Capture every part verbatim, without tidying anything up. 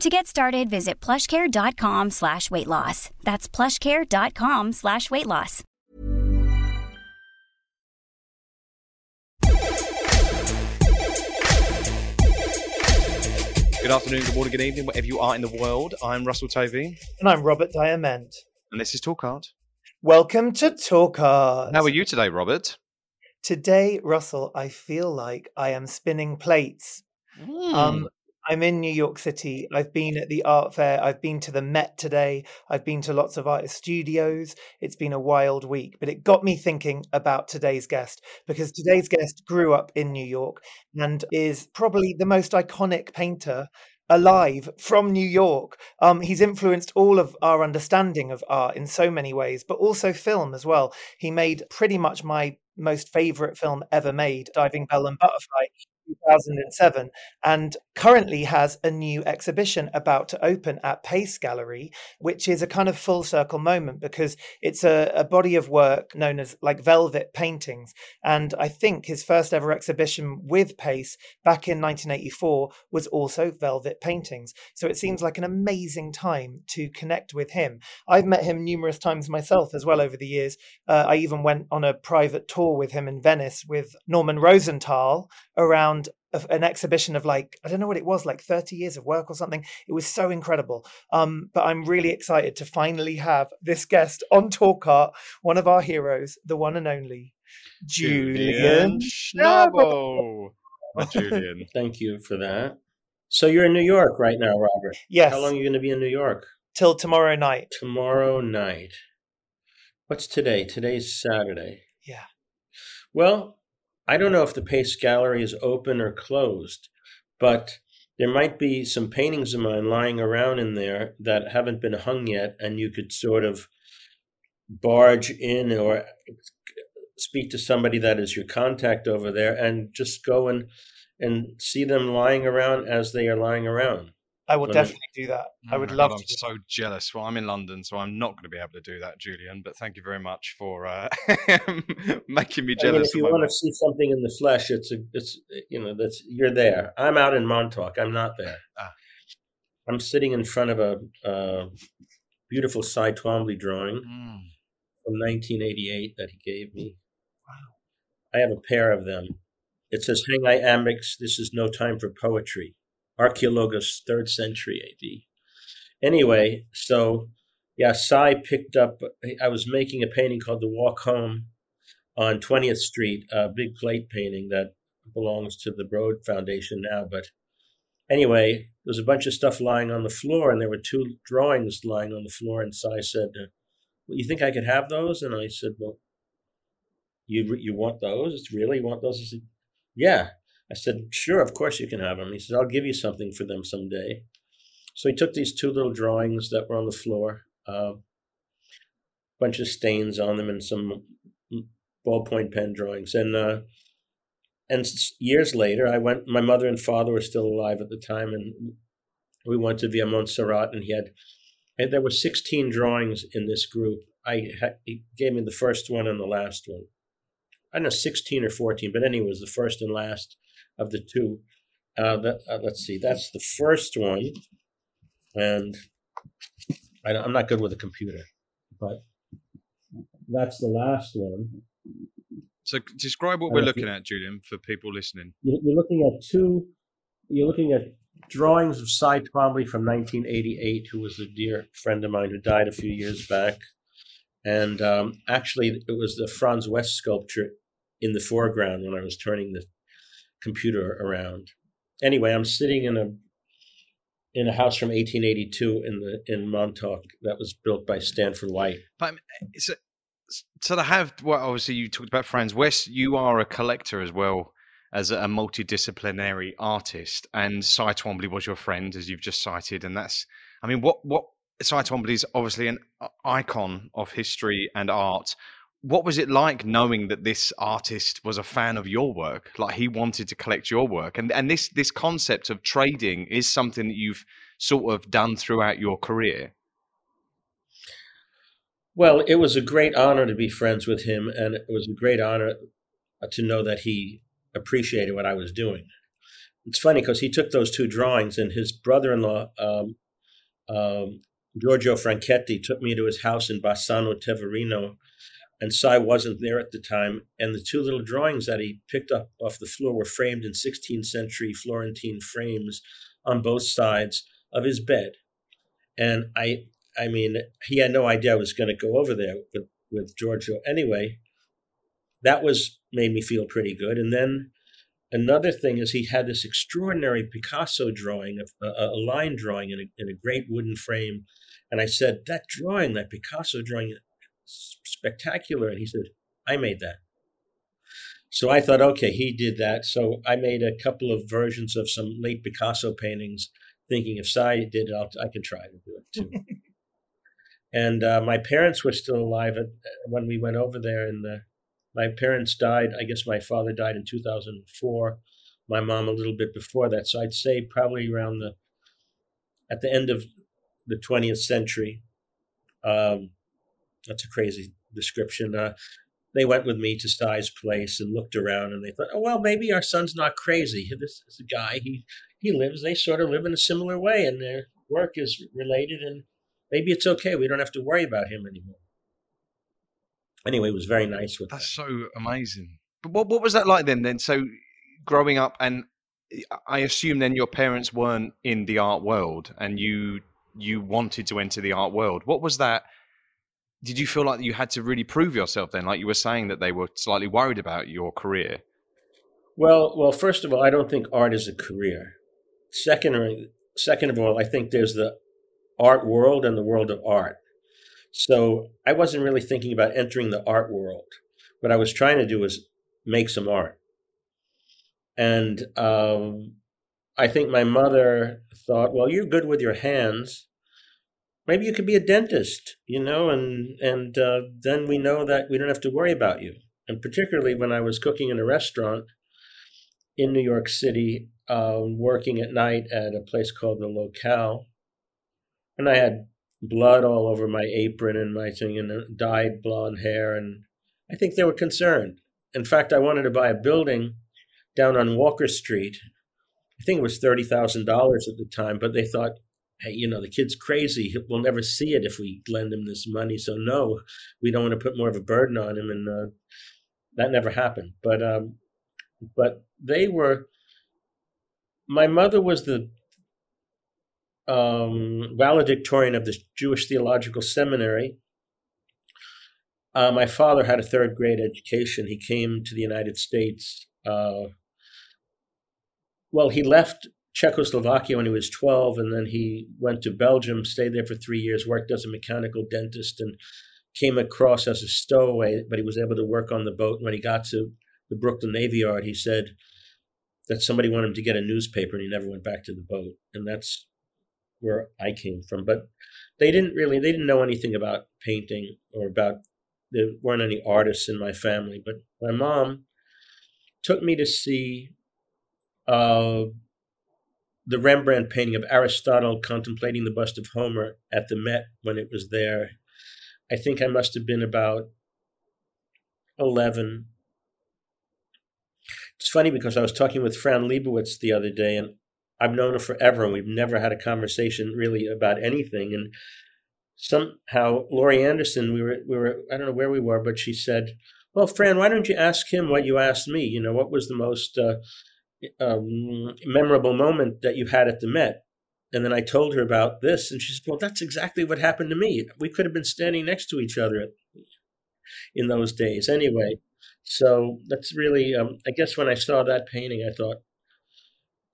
To get started, visit plushcare.com slash weight loss. That's plushcare.com slash weight loss. Good afternoon, good morning, good evening, wherever you are in the world. I'm Russell Tovey. And I'm Robert Diament. And this is TalkArt. Welcome to TalkArt. How are you today, Robert? Today, Russell, I feel like I am spinning plates. Mm. Um, I'm in New York City. I've been at the art fair. I've been to the Met today. I've been to lots of artist studios. It's been a wild week, but it got me thinking about today's guest, because today's guest grew up in New York and is probably the most iconic painter alive from New York. Um, he's influenced all of our understanding of art in so many ways, but also film as well. He made pretty much my most favorite film ever made, Diving Bell and Butterfly, two thousand seven, and currently has a new exhibition about to open at Pace Gallery, which is a kind of full circle moment because it's a, a body of work known as like Velvet Paintings. And I think his first ever exhibition with Pace back in nineteen eighty-four was also Velvet Paintings. So it seems like an amazing time to connect with him. I've met him numerous times myself as well over the years. Uh, I even went on a private tour with him in Venice with Norman Rosenthal around an exhibition of like, I don't know what it was, like thirty years of work or something. It was so incredible. Um, but I'm really excited to finally have this guest on TalkArt, one of our heroes, the one and only Julian, Julian Schnabel. Oh, Julian. Thank you for that. So you're in New York right now, Robert. Yes. How long are you going to be in New York? Till tomorrow night. Tomorrow night. What's today? Today's Saturday. Yeah. Well, I don't know if the Pace Gallery is open or closed, but there might be some paintings of mine lying around in there that haven't been hung yet, and you could sort of barge in or speak to somebody that is your contact over there and just go and and see them lying around as they are lying around. I will so definitely do that. I would oh love God, to. I'm so jealous. Well, I'm in London, so I'm not going to be able to do that, Julian, but thank you very much for uh, making me jealous. I mean, if you want mind. to see something in the flesh, it's, a, it's you know, that's you're there. I'm out in Montauk. I'm not there. Ah. I'm sitting in front of a uh, beautiful Cy Twombly drawing mm. from nineteen eighty-eight that he gave me. Wow. I have a pair of them. It says, "Hang iambics, this is no time for poetry." Archaeologus, third century A D. Anyway, so yeah, Cy picked up, I was making a painting called The Walk Home on twentieth Street, a big plate painting that belongs to the Broad Foundation now. But anyway, there was a bunch of stuff lying on the floor, and there were two drawings lying on the floor. And Cy said, "Well, you think I could have those?" And I said, "Well, you you want those? Really? You want those?" I said, "Yeah." I said, "Sure, of course you can have them." He said, "I'll give you something for them someday." So he took these two little drawings that were on the floor, a uh, bunch of stains on them and some ballpoint pen drawings. And uh, and years later, I went. My mother and father were still alive at the time, and we went to Via Montserrat, and he had, and there were sixteen drawings in this group. I had, he gave me the first one and the last one. I don't know, sixteen or fourteen, but anyway, it was the first and last of the two. Uh, that, uh, let's see, that's the first one. And I, I'm not good with a computer, but that's the last one. So describe what we're uh, looking at, Julian, for people listening. You're looking at two, you're looking at drawings of Cy Twombly from nineteen eighty-eight, who was a dear friend of mine who died a few years back. And um, actually, it was the Franz West sculpture in the foreground when I was turning the computer around. Anyway, I'm sitting in a in a house from eighteen eighty-two in the in Montauk that was built by Stanford White. But so, so to have what well, obviously you talked about Franz West, you are a collector as well as a multidisciplinary artist, and Cy Twombly was your friend, as you've just cited, and that's I mean what what. Cy Twombly is obviously an icon of history and art. What was it like knowing that this artist was a fan of your work? Like he wanted to collect your work, and and this this concept of trading is something that you've sort of done throughout your career. Well, it was a great honor to be friends with him, and it was a great honor to know that he appreciated what I was doing. It's funny because he took those two drawings, and his brother-in-law, um, um, Giorgio Franchetti, took me to his house in Bassano Teverino, and Cy wasn't there at the time. And the two little drawings that he picked up off the floor were framed in sixteenth century Florentine frames on both sides of his bed. And I, I mean, he had no idea I was going to go over there with, with Giorgio. Anyway, that was made me feel pretty good. And then another thing is he had this extraordinary Picasso drawing, a, a line drawing in a, in a great wooden frame. And I said, that drawing, that Picasso drawing, is spectacular. And he said, I made that. So I thought, okay, he did that. So I made a couple of versions of some late Picasso paintings, thinking if Cy did it, I'll, I can try to do it too. And uh, my parents were still alive at, when we went over there. In the, my parents died, I guess my father died in two thousand four, my mom a little bit before that. So I'd say probably around the, at the end of the twentieth century. Um, that's a crazy description. Uh, they went with me to Cy's place and looked around, and they thought, oh, well, maybe our son's not crazy. This is a guy, he, he lives, they sort of live in a similar way, and their work is related, and maybe it's okay. We don't have to worry about him anymore. Anyway, it was very nice with That's that. So amazing. But what what was that like then? Then so growing up, and I assume then your parents weren't in the art world, and you you wanted to enter the art world. What was that? Did you feel like you had to really prove yourself then? Like you were saying that they were slightly worried about your career. Well, well, first of all, I don't think art is a career. Second, second of all, I think there's the art world and the world of art. So I wasn't really thinking about entering the art world. What I was trying to do was make some art. And um, I think my mother thought, well, you're good with your hands. Maybe you could be a dentist, you know, and and uh, then we know that we don't have to worry about you. And particularly when I was cooking in a restaurant in New York City, uh, working at night at a place called The Locale, and I had blood all over my apron and my thing, and dyed blonde hair. And I think they were concerned. In fact, I wanted to buy a building down on Walker Street. I think it was thirty thousand dollars at the time, but they thought, hey, you know, the kid's crazy. We'll never see it if we lend him this money. So no, we don't want to put more of a burden on him. And uh, that never happened. But, um, but they were, my mother was the Um, valedictorian of the Jewish Theological Seminary. Uh, my father had a third grade education. He came to the United States. Uh, well, he left Czechoslovakia when he was twelve, and then he went to Belgium, stayed there for three years, worked as a mechanical dentist, and came across as a stowaway, but he was able to work on the boat. When he got to the Brooklyn Navy Yard, he said that somebody wanted him to get a newspaper, and he never went back to the boat. And that's where I came from. But they didn't really, they didn't know anything about painting or about, there weren't any artists in my family. But my mom took me to see uh, the Rembrandt painting of Aristotle contemplating the bust of Homer at the Met when it was there. I think I must have been about eleven. It's funny because I was talking with Fran Leibowitz the other day, and I've known her forever, and we've never had a conversation really about anything. And somehow Laurie Anderson, we were, we were, I don't know where we were, but she said, well, Fran, why don't you ask him what you asked me? You know, what was the most uh, um, memorable moment that you had at the Met? And then I told her about this, and she said, well, that's exactly what happened to me. We could have been standing next to each other in those days anyway. So that's really, um, I guess when I saw that painting, I thought,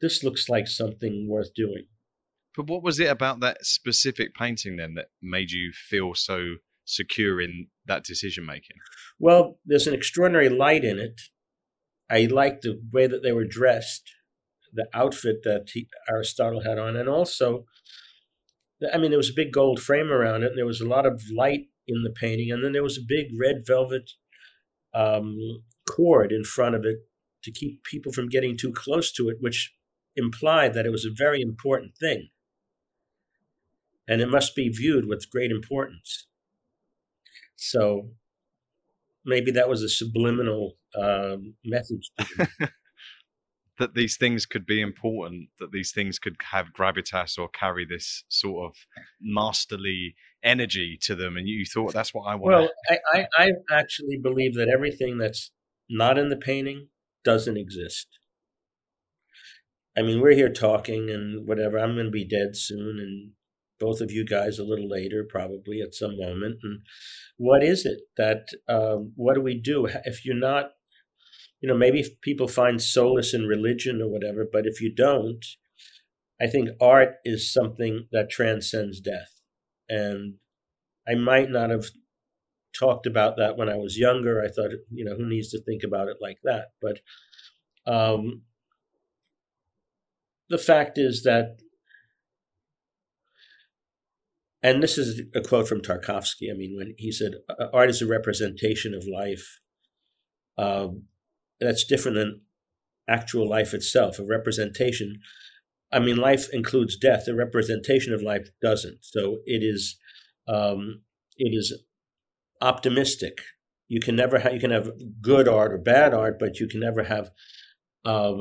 this looks like something worth doing. But what was it about that specific painting then that made you feel so secure in that decision making? Well, there's an extraordinary light in it. I liked the way that they were dressed, the outfit that he, Aristotle had on, and also, I mean, there was a big gold frame around it, and there was a lot of light in the painting, and then there was a big red velvet um, cord in front of it to keep people from getting too close to it, which implied that it was a very important thing, and it must be viewed with great importance. So maybe that was a subliminal uh, message to me. That these things could be important, that these things could have gravitas or carry this sort of masterly energy to them. And you thought, that's what I want. Well, I, I, I actually believe that everything that's not in the painting doesn't exist. I mean, we're here talking and whatever. I'm going to be dead soon, and both of you guys a little later, probably at some moment. And what is it that, uh, what do we do if you're not, you know, maybe people find solace in religion or whatever, but if you don't, I think art is something that transcends death. And I might not have talked about that when I was younger. I thought, you know, who needs to think about it like that? But um, the fact is that, and this is a quote from Tarkovsky, I mean, when he said, art is a representation of life. Um, That's different than actual life itself, a representation. I mean, life includes death. The representation of life doesn't. So it is um, it is optimistic. You can never ha- you can have good art or bad art, but you can never have, uh,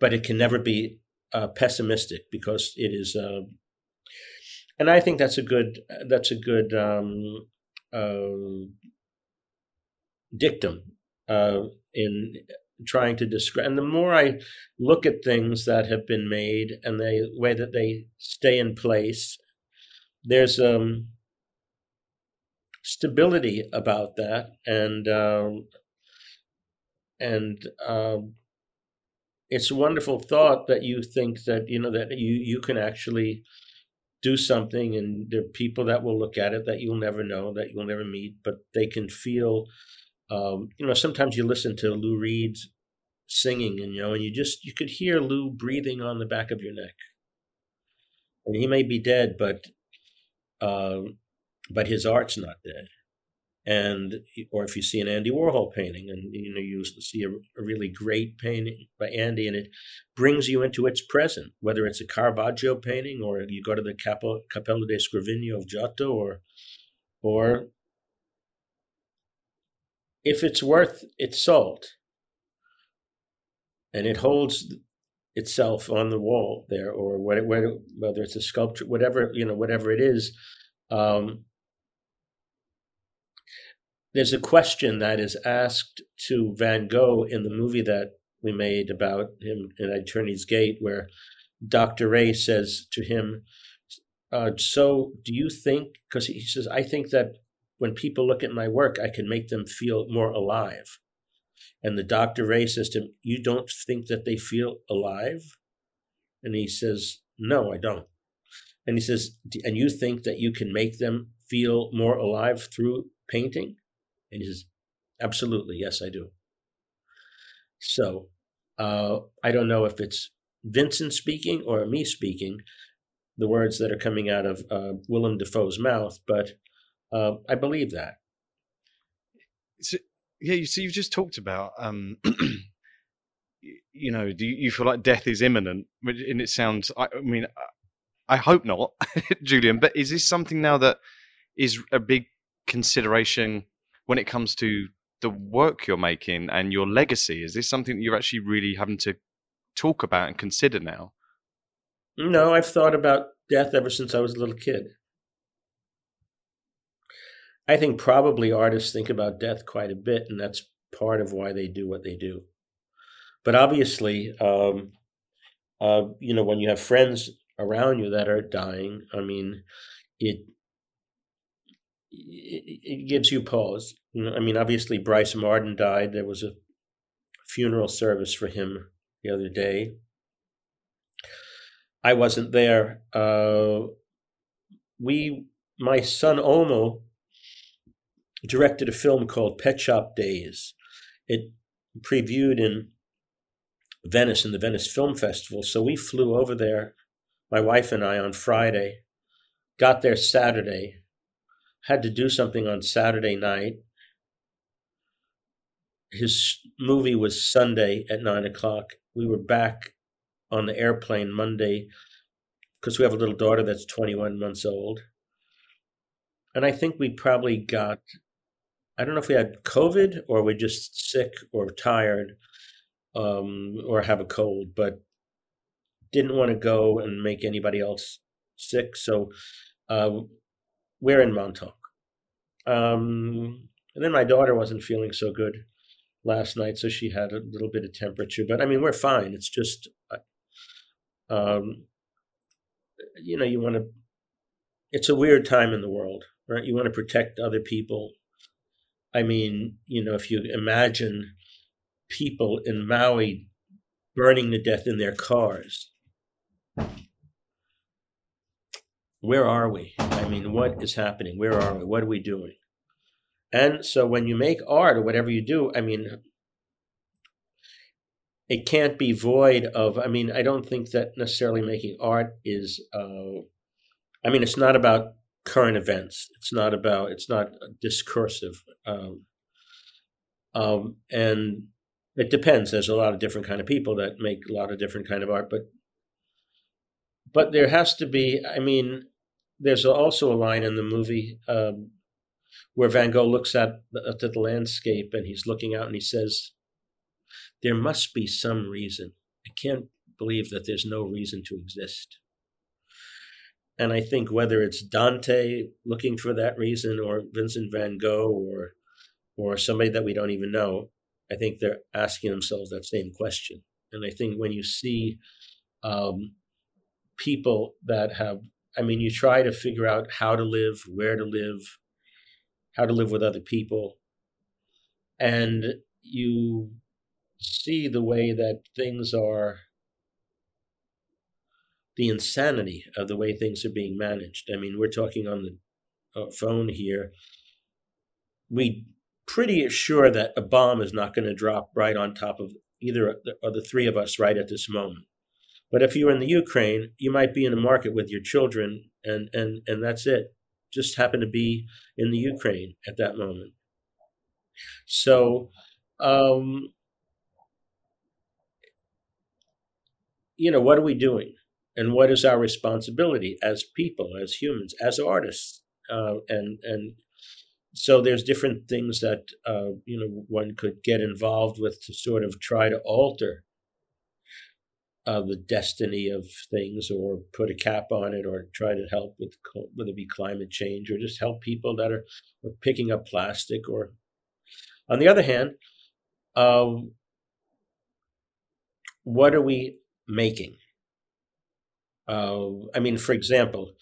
but it can never be uh, pessimistic because it is. Uh, and I think that's a good that's a good um, uh, dictum. Uh, in trying to describe. And the more I look at things that have been made and the way that they stay in place, there's um, stability about that. And uh, and uh, it's a wonderful thought that you think that, you know, that you, you can actually do something, and there are people that will look at it that you'll never know, that you'll never meet, but they can feel. Um, you know, sometimes you listen to Lou Reed singing, and, you know, and you just, you could hear Lou breathing on the back of your neck. And he may be dead, but uh, but his art's not dead. And, or if you see an Andy Warhol painting, and, you know, you see a, a really great painting by Andy, and it brings you into its present, whether it's a Caravaggio painting, or you go to the Capo, Cappella de Scrivigno of Giotto, or, or, if it's worth its salt, and it holds itself on the wall there, or whether whether it's a sculpture, whatever, you know, whatever it is, um, there's a question that is asked to Van Gogh in the movie that we made about him in Attorney's Gate, where Doctor Ray says to him, uh, "So, do you think?" Because he says, "I think that." When people look at my work, I can make them feel more alive. And the Doctor Ray says to him, you don't think that they feel alive? And he says, no, I don't. And he says, and you think that you can make them feel more alive through painting? And he says, absolutely, yes, I do. So uh, I don't know if it's Vincent speaking or me speaking, the words that are coming out of uh, Willem Dafoe's mouth, but Uh, I believe that. So, yeah, you so you've just talked about, um, you know, do you, you feel like death is imminent? And it sounds, I, I mean, I hope not, Julian, but is this something now that is a big consideration when it comes to the work you're making and your legacy? Is this something that you're actually really having to talk about and consider now? No, I've thought about death ever since I was a little kid. I think probably artists think about death quite a bit, and that's part of why they do what they do. But obviously, um, uh, you know, when you have friends around you that are dying. I mean, it it, it gives you pause. You know, I mean, obviously, Bryce Marden died. There was a funeral service for him the other day. I wasn't there. Uh, we, my son Omo directed a film called Pet Shop Days. It previewed in Venice, in the Venice Film Festival. So we flew over there, my wife and I, on Friday, got there Saturday, had to do something on Saturday night. His movie was Sunday at nine o'clock. We were back on the airplane Monday because we have a little daughter that's twenty-one months old. And I think we probably got, I don't know if we had COVID or we're just sick or tired um, or have a cold, but didn't want to go and make anybody else sick. So uh, we're in Montauk. Um, and then my daughter wasn't feeling so good last night, so she had a little bit of temperature. But I mean, we're fine. It's just, um, you know, you want to, it's a weird time in the world, right? You want to protect other people. I mean, you know, if you imagine people in Maui burning to death in their cars, where are we? I mean, what is happening? Where are we? What are we doing? And so when you make art or whatever you do, I mean, it can't be void of, I mean, I don't think that necessarily making art is, uh, I mean, it's not about current events. It's not about, it's not discursive. Um, um, and it depends. There's a lot of different kind of people that make a lot of different kind of art, but, but there has to be, I mean, there's also a line in the movie um, where Van Gogh looks at the, at the landscape and he's looking out and he says, there must be some reason. I can't believe that there's no reason to exist. And I think whether it's Dante looking for that reason or Vincent van Gogh or or somebody that we don't even know, I think they're asking themselves that same question. And I think when you see um, people that have, I mean, you try to figure out how to live, where to live, how to live with other people. And you see the way that things are, the insanity of the way things are being managed. I mean, we're talking on the phone here. We pretty sure that a bomb is not going to drop right on top of either of the, of the three of us right at this moment. But if you're in the Ukraine, you might be in a market with your children, and and and that's it. Just happen to be in the Ukraine at that moment. So, um, you know, what are we doing? And what is our responsibility as people, as humans, as artists? Uh, and and so there's different things that, uh, you know, one could get involved with to sort of try to alter uh, the destiny of things or put a cap on it or try to help with, whether it be climate change or just help people that are, are picking up plastic. Or on the other hand, um, what are we making? Uh, I mean, for example,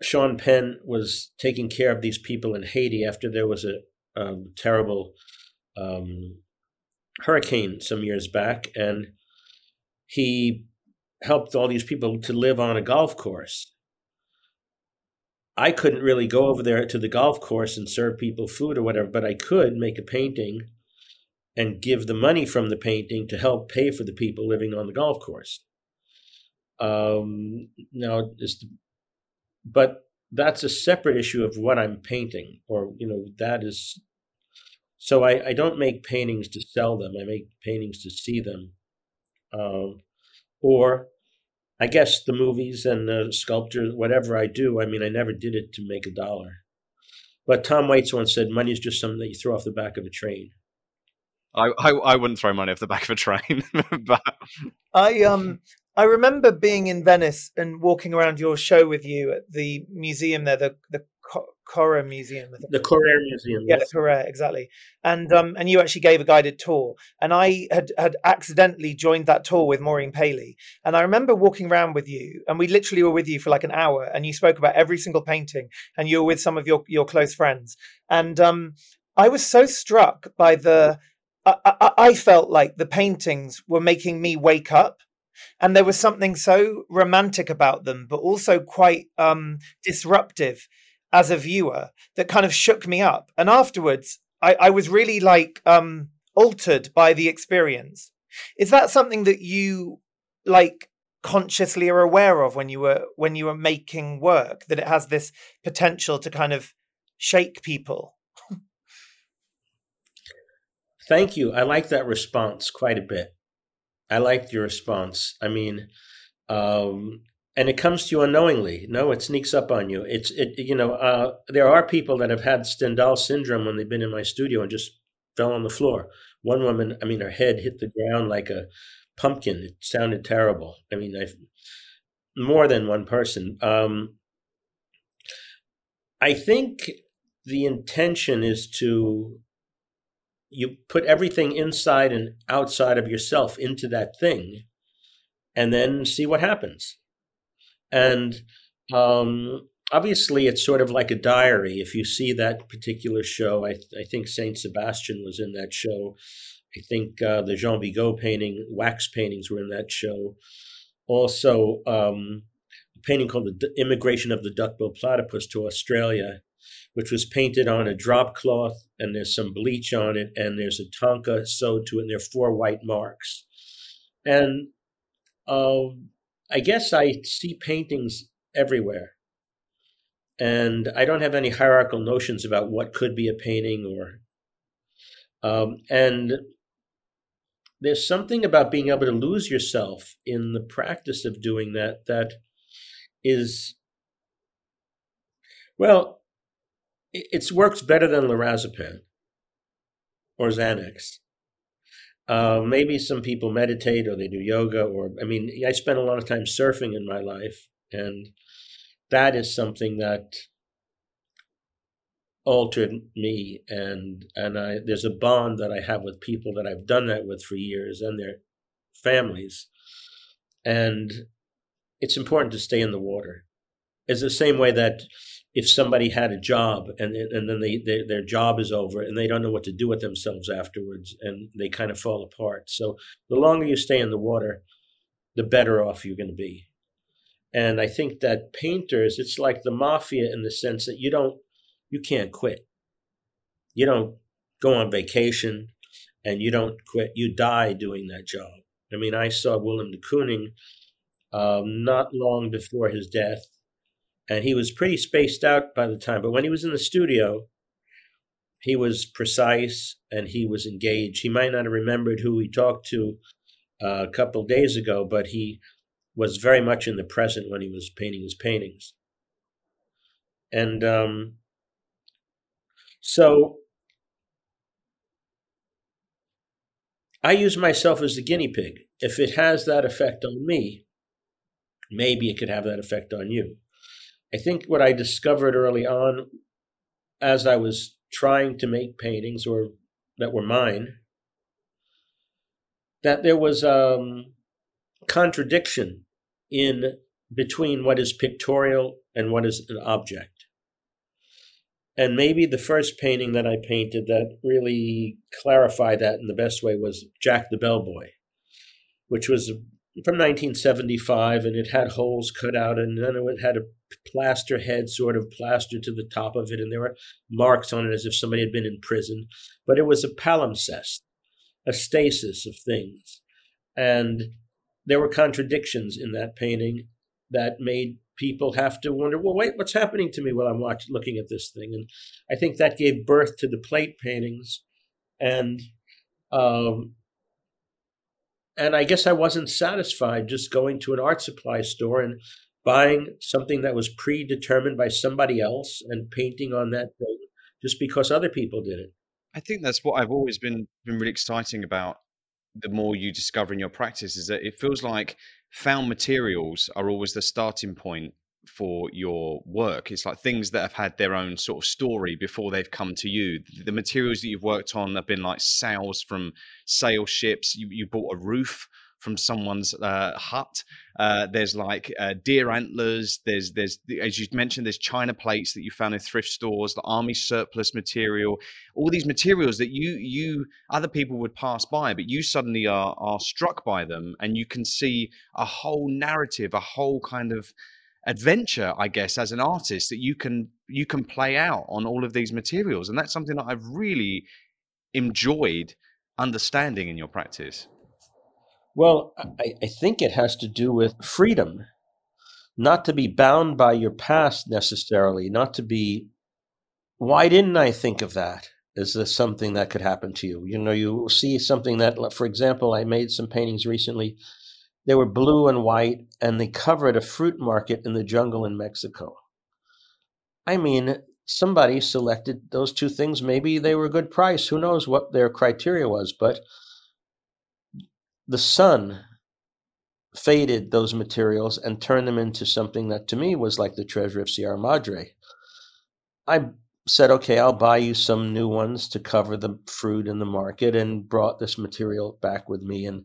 Sean Penn was taking care of these people in Haiti after there was a um, terrible um, hurricane some years back. And he helped all these people to live on a golf course. I couldn't really go over there to the golf course and serve people food or whatever, but I could make a painting and give the money from the painting to help pay for the people living on the golf course. Um, now, it's, but that's a separate issue of what I'm painting, or, you know, that is, so I, I don't make paintings to sell them. I make paintings to see them. Um, or I guess the movies and the sculpture, whatever I do, I mean, I never did it to make a dollar, but Tom Waits once said, money is just something that you throw off the back of a train. I, I, I wouldn't throw money off the back of a train, but I, um, I remember being in Venice and walking around your show with you at the museum there, the the Correr Museum. I think the Correr Museum. Yeah, yes. The Correr, exactly. And um, and you actually gave a guided tour. And I had, had accidentally joined that tour with Maureen Paley. And I remember walking around with you, and we literally were with you for like an hour, and you spoke about every single painting, and you were with some of your, your close friends. And um, I was so struck by the... I, I, I felt like the paintings were making me wake up. And there was something so romantic about them, but also quite um, disruptive as a viewer that kind of shook me up. And afterwards, I, I was really like um, altered by the experience. Is that something that you like consciously are aware of when you were when you were making work, that it has this potential to kind of shake people? Thank you. I like that response quite a bit. I liked your response. I mean, um, and it comes to you unknowingly. No, it sneaks up on you. It's, it, you know, uh, there are people that have had Stendhal syndrome when they've been in my studio and just fell on the floor. One woman, I mean, her head hit the ground like a pumpkin. It sounded terrible. I mean, I've, more than one person. Um, I think the intention is to... you put everything inside and outside of yourself into that thing and then see what happens. And um, obviously it's sort of like a diary. If you see that particular show, I, I think Saint Sebastian was in that show. I think uh, the Jean Vigo painting, wax paintings were in that show. Also um, a painting called The D- Immigration of the Duckbill Platypus to Australia, which was painted on a drop cloth, and there's some bleach on it, and there's a tonka sewed to it, and there are four white marks. And uh, I guess I see paintings everywhere. And I don't have any hierarchical notions about what could be a painting or... Um, and there's something about being able to lose yourself in the practice of doing that that is... Well... it works better than lorazepam or Xanax. Uh, maybe some people meditate or they do yoga, or, I mean, I spent a lot of time surfing in my life, and that is something that altered me. And, and I, there's a bond that I have with people that I've done that with for years and their families. And it's important to stay in the water. It's the same way that if somebody had a job and and then they, they, their job is over and they don't know what to do with themselves afterwards and they kind of fall apart. So the longer you stay in the water, the better off you're going to be. And I think that painters, it's like the mafia in the sense that you don't, you can't quit. You don't go on vacation and you don't quit. You die doing that job. I mean, I saw Willem de Kooning um, not long before his death. And he was pretty spaced out by the time. But when he was in the studio, he was precise and he was engaged. He might not have remembered who we talked to uh, a couple of days ago, but he was very much in the present when he was painting his paintings. And um, so I use myself as the guinea pig. If it has that effect on me, maybe it could have that effect on you. I think what I discovered early on as I was trying to make paintings or that were mine, that there was um contradiction in between what is pictorial and what is an object. And maybe the first painting that I painted that really clarified that in the best way was Jack the Bellboy, which was from nineteen seventy-five, and it had holes cut out, and then it had a plaster head sort of plastered to the top of it, and there were marks on it as if somebody had been in prison. But it was a palimpsest, a stasis of things, and there were contradictions in that painting that made people have to wonder, well, wait, what's happening to me while I'm watching, looking at this thing? And I think that gave birth to the plate paintings, and um and I guess I wasn't satisfied just going to an art supply store and buying something that was predetermined by somebody else and painting on that thing just because other people did it. I think that's what I've always been been really exciting about the more you discover in your practice, is that it feels like found materials are always the starting point for your work. It's like things that have had their own sort of story before they've come to you. The materials that you've worked on have been like sails from sail ships. You, you bought a roof from someone's uh, hut. Uh, there's like uh, deer antlers. There's, there's, as you mentioned, there's china plates that you found in thrift stores, the army surplus material, all these materials that you, you, other people would pass by, but you suddenly are, are struck by them, and you can see a whole narrative, a whole kind of adventure, I guess, as an artist that you can, you can play out on all of these materials. And that's something that I've really enjoyed understanding in your practice. Well, I, I think it has to do with freedom, not to be bound by your past necessarily, not to be, why didn't I think of that? Is this something that could happen to you? You know, you see something that, for example, I made some paintings recently. They were blue and white, and they covered a fruit market in the jungle in Mexico. I mean, somebody selected those two things. Maybe they were a good price. Who knows what their criteria was, but the sun faded those materials and turned them into something that to me was like the treasure of Sierra Madre. I said, okay, I'll buy you some new ones to cover the fruit in the market, and brought this material back with me. And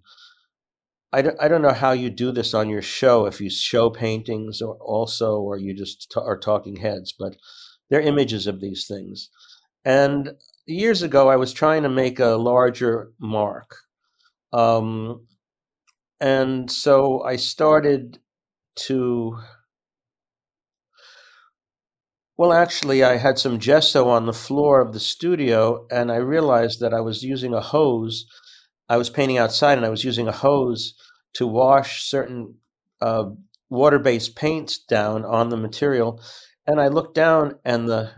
I don't, I don't know how you do this on your show, if you show paintings or also, or you just t- are talking heads, but they're images of these things. And years ago, I was trying to make a larger mark. Um, and so I started to, well, actually I had some gesso on the floor of the studio, and I realized that I was using a hose. I was painting outside, and I was using a hose to wash certain, uh, water-based paints down on the material. And I looked down, and the,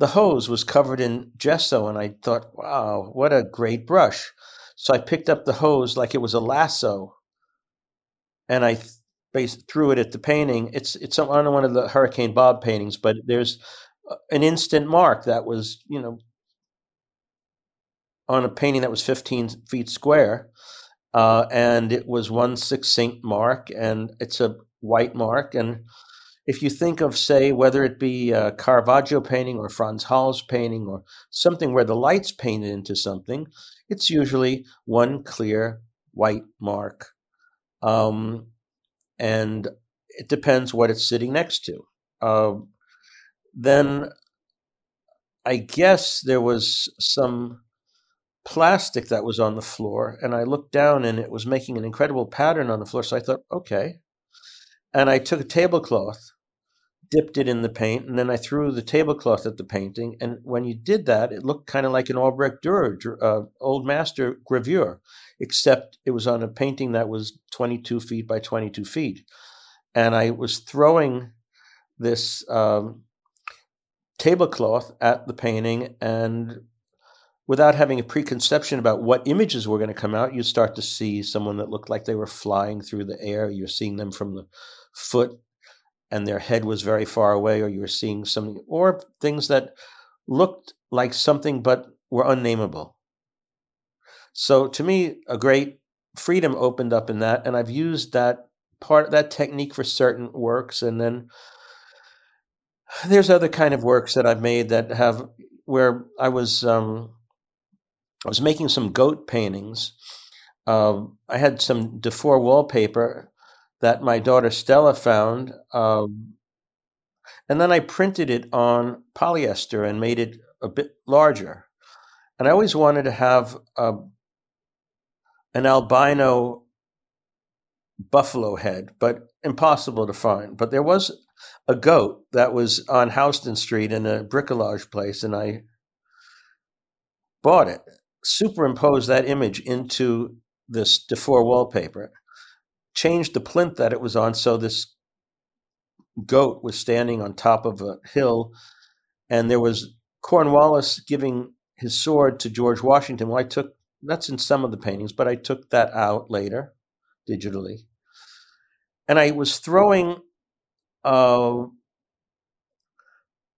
the hose was covered in gesso. And I thought, wow, what a great brush. So I picked up the hose like it was a lasso, and I th- threw it at the painting. It's it's on one of the Hurricane Bob paintings, but there's an instant mark that was, you know, on a painting that was fifteen feet square, uh, and it was one succinct mark, and it's a white mark. And if you think of, say, whether it be a Caravaggio painting or Frans Hals painting or something where the light's painted into something, it's usually one clear white mark. Um, and it depends what it's sitting next to. Uh, then I guess there was some plastic that was on the floor, and I looked down, and it was making an incredible pattern on the floor. So I thought, okay. And I took a tablecloth, dipped it in the paint, and then I threw the tablecloth at the painting. And when you did that, it looked kind of like an Albrecht Dürer, uh, old master gravure, except it was on a painting that was twenty-two feet by twenty-two feet. And I was throwing this um, tablecloth at the painting, and without having a preconception about what images were going to come out, you start to see someone that looked like they were flying through the air. You're seeing them from the foot, and their head was very far away, or you were seeing something, or things that looked like something but were unnameable. So to me, a great freedom opened up in that, and I've used that part, that technique for certain works, and then there's other kind of works that I've made that have, where I was um, I was making some goat paintings. Uh, I had some Dufour wallpaper that my daughter Stella found. Um, and then I printed it on polyester and made it a bit larger. And I always wanted to have a, an albino buffalo head, but impossible to find. But there was a goat that was on Houston Street in a bricolage place, and I bought it, superimposed that image into this Dufour wallpaper, changed the plinth that it was on, so this goat was standing on top of a hill, and there was Cornwallis giving his sword to George Washington. Well, I took, that's in some of the paintings, but I took that out later, digitally. And I was throwing, uh,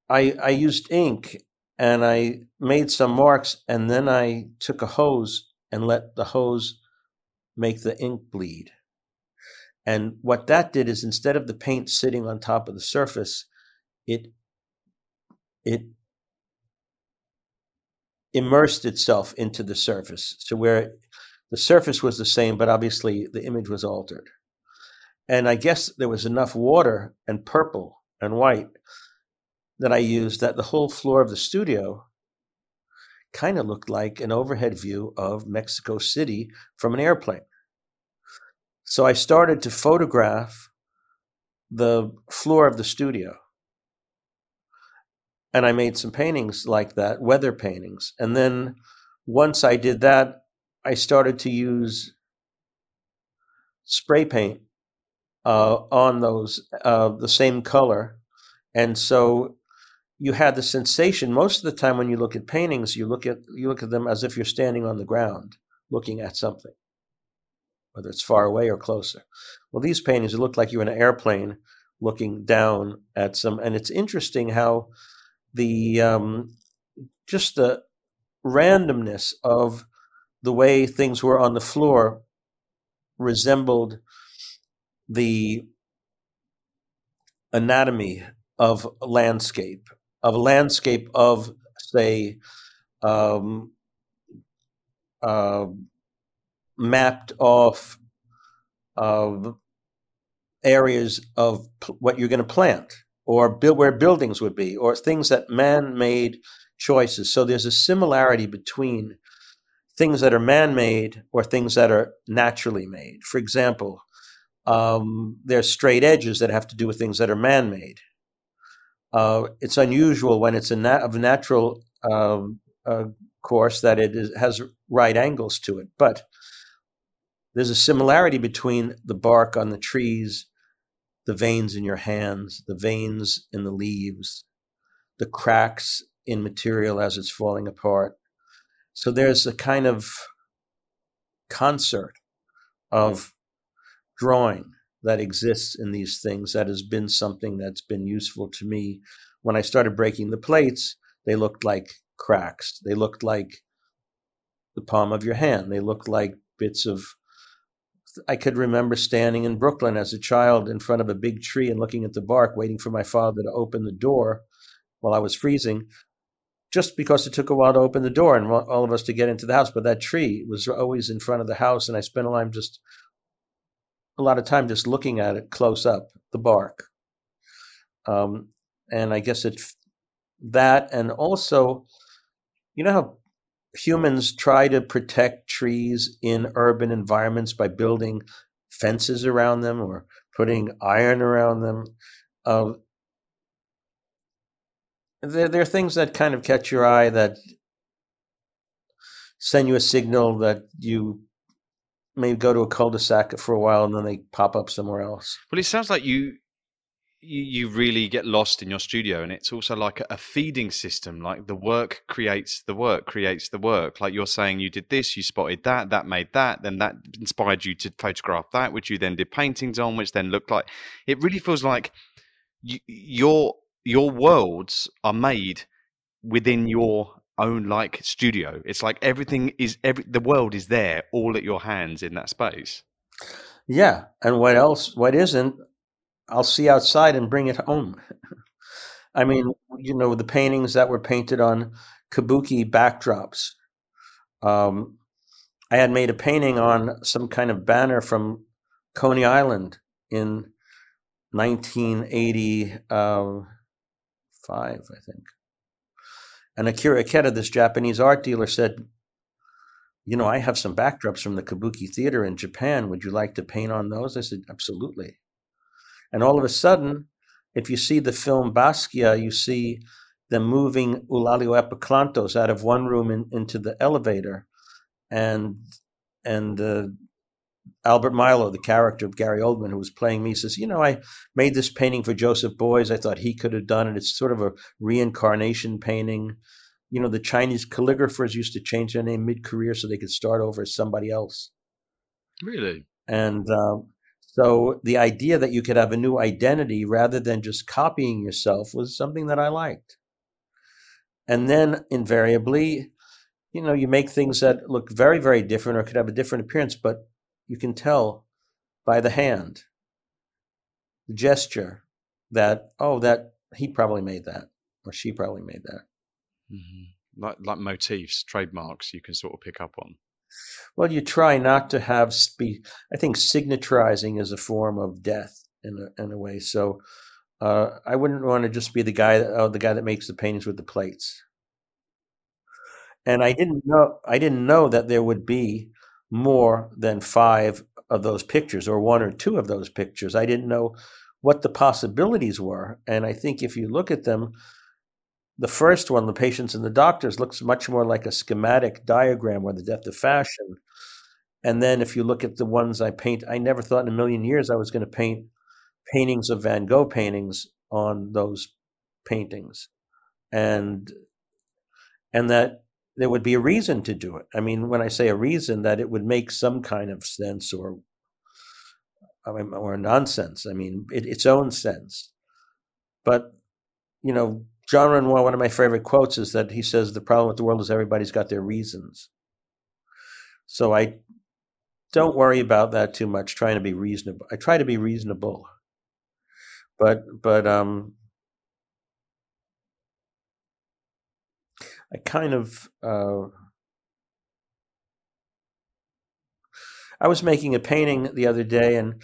I, I used ink, and I made some marks, and then I took a hose and let the hose make the ink bleed. And what that did is, instead of the paint sitting on top of the surface, it it immersed itself into the surface. So where the surface was the same, but obviously the image was altered. And I guess there was enough water and purple and white that I used that the whole floor of the studio kind of looked like an overhead view of Mexico City from an airplane. So I started to photograph the floor of the studio. And I made some paintings like that, weather paintings. And then once I did that, I started to use spray paint uh, on those, uh, the same color. And so you had the sensation, most of the time when you look at paintings, you look at you look at them as if you're standing on the ground looking at something, whether it's far away or closer. Well, these paintings, it looked like you were in an airplane looking down at some, and it's interesting how the, um, just the randomness of the way things were on the floor resembled the anatomy of a landscape, of a landscape of, say, um, uh, mapped off of uh, areas of pl- what you're going to plant, or build where buildings would be, or things that man-made choices. So there's a similarity between things that are man-made or things that are naturally made. For example, um, there's straight edges that have to do with things that are man-made. Uh, it's unusual when it's a nat- of natural uh, uh, course that it is, has right angles to it, but there's a similarity between the bark on the trees, the veins in your hands, the veins in the leaves, the cracks in material as it's falling apart. So there's a kind of concert of drawing that exists in these things that has been something that's been useful to me. When I started breaking the plates, they looked like cracks. They looked like the palm of your hand. They looked like bits of I could remember standing in Brooklyn as a child in front of a big tree and looking at the bark, waiting for my father to open the door while I was freezing, just because it took a while to open the door and all of us to get into the house. But that tree was always in front of the house, and I spent a lot of time just, a lot of time just looking at it close up, the bark. Um, and I guess it that, and also, you know how humans try to protect trees in urban environments by building fences around them or putting iron around them. Uh, there, there are things that kind of catch your eye that send you a signal that you may go to a cul-de-sac for a while and then they pop up somewhere else. Well, it sounds like you... you really get lost in your studio, and it's also like a feeding system, like the work creates the work creates the work. Like you're saying, you did this, you spotted that, that made that, then that inspired you to photograph that, which you then did paintings on, which then looked like, it really feels like you, your your worlds are made within your own like studio. It's like everything is every the world is there all at your hands in that space. Yeah. And what else, what isn't, I'll see outside and bring it home. I mean, you know, the paintings that were painted on kabuki backdrops. Um, I had made a painting on some kind of banner from Coney Island in nineteen eighty-five, I think. And Akira Ikeda, this Japanese art dealer, said, you know, I have some backdrops from the kabuki theater in Japan. Would you like to paint on those? I said, absolutely. And all of a sudden, if you see the film Basquiat, you see them moving Eulalio Epiclantos out of one room in, into the elevator. And and uh, Albert Milo, the character of Gary Oldman, who was playing me, says, you know, I made this painting for Joseph Beuys. I thought he could have done it. It's sort of a reincarnation painting. You know, the Chinese calligraphers used to change their name mid-career so they could start over as somebody else. Really? And... Uh, So the idea that you could have a new identity rather than just copying yourself was something that I liked. And then invariably, you know, you make things that look very, very different or could have a different appearance, but you can tell by the hand the gesture that, oh, that he probably made that, or she probably made that. Mm-hmm. Like, like motifs, trademarks you can sort of pick up on. Well, you try not to have speech. I think signaturizing is a form of death in a, in a way. So uh, I wouldn't want to just be the guy that, oh, the guy that makes the paintings with the plates. And I didn't know I didn't know that there would be more than five of those pictures, or one or two of those pictures. I didn't know what the possibilities were. And I think if you look at them, the first one, The Patients and the Doctors, looks much more like a schematic diagram, or The Death of Fashion. And then if you look at the ones I paint, I never thought in a million years I was going to paint paintings of Van Gogh paintings on those paintings. And and that there would be a reason to do it. I mean, when I say a reason, that it would make some kind of sense, or or nonsense. I mean, it, its own sense. But, you know, John Renoir, one of my favorite quotes is that he says, the problem with the world is everybody's got their reasons. So I don't worry about that too much, trying to be reasonable. I try to be reasonable. But but um, I kind of, uh, I was making a painting the other day, and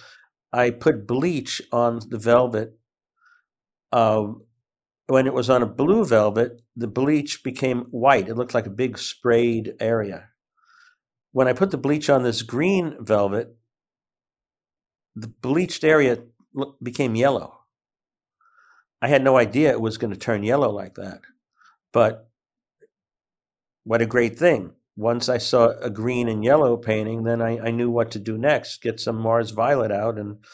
I put bleach on the velvet. Uh, When it was on a blue velvet, the bleach became white. It looked like a big sprayed area. When I put the bleach on this green velvet, the bleached area became yellow. I had no idea it was going to turn yellow like that. But what a great thing. Once I saw a green and yellow painting, then I, I knew what to do next. Get some Mars Violet out and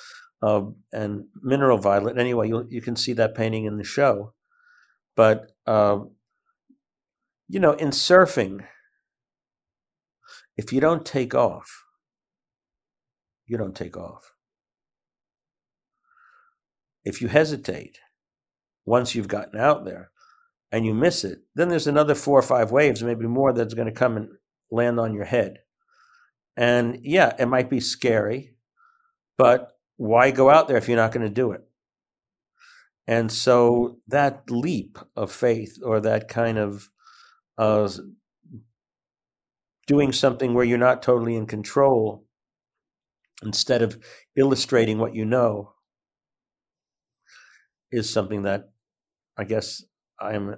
uh, and Mineral Violet. Anyway, you you can see that painting in the show. But, uh, you know, in surfing, if you don't take off, you don't take off. If you hesitate, once you've gotten out there and you miss it, then there's another four or five waves, maybe more, that's going to come and land on your head. And yeah, it might be scary, but why go out there if you're not going to do it? And so that leap of faith, or that kind of uh, doing something where you're not totally in control, instead of illustrating what you know, is something that I guess I'm,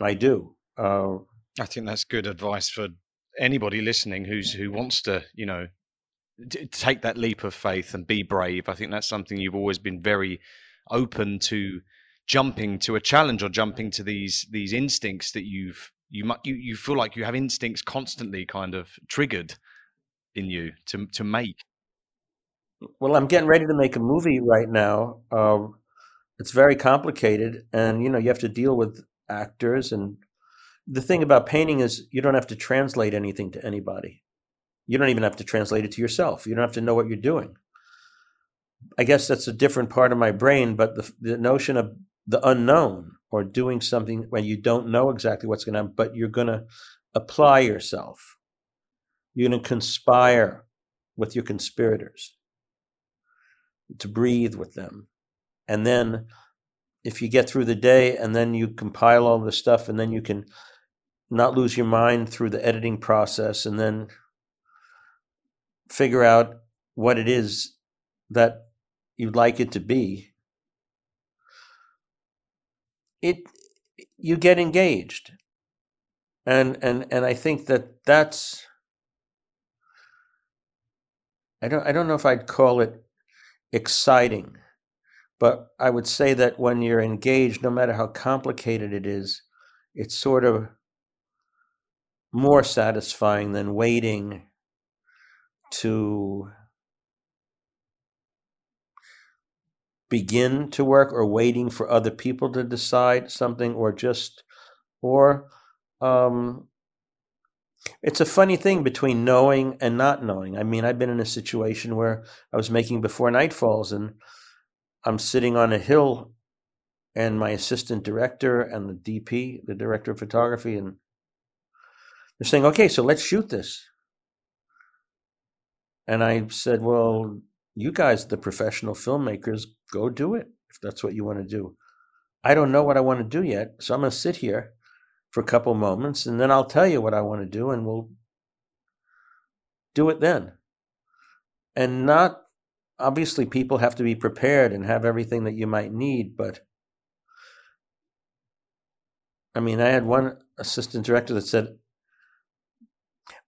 I do. Uh, I think that's good advice for anybody listening who's who wants to, you know, t- take that leap of faith and be brave. I think that's something you've always been very open to, jumping to a challenge, or jumping to these these instincts that you've you might you, you feel like you have instincts constantly kind of triggered in you to to make. Well, I'm getting ready to make a movie right now. Um, it's very complicated, and you know you have to deal with actors. And the thing about painting is you don't have to translate anything to anybody. You don't even have to translate it to yourself. You don't have to know what you're doing. I guess that's a different part of my brain, but the, the notion of the unknown, or doing something where you don't know exactly what's going to happen, but you're going to apply yourself. You're going to conspire with your conspirators, to breathe with them. And then if you get through the day and then you compile all the stuff, and then you can not lose your mind through the editing process, and then figure out what it is that you'd like it to be, it you get engaged. And and and I think that that's I don't I don't know if I'd call it exciting, but I would say that when you're engaged, no matter how complicated it is, it's sort of more satisfying than waiting to begin to work, or waiting for other people to decide something, or just, or um, it's a funny thing between knowing and not knowing. I mean, I've been in a situation where I was making Before Night Falls, and I'm sitting on a hill, and my assistant director and the D P, the director of photography, and they're saying, okay, so let's shoot this. And I said, well, you guys, the professional filmmakers, go do it if that's what you want to do. I don't know what I want to do yet, so I'm going to sit here for a couple moments, and then I'll tell you what I want to do, and we'll do it then. And not, obviously, people have to be prepared and have everything that you might need, but I mean, I had one assistant director that said,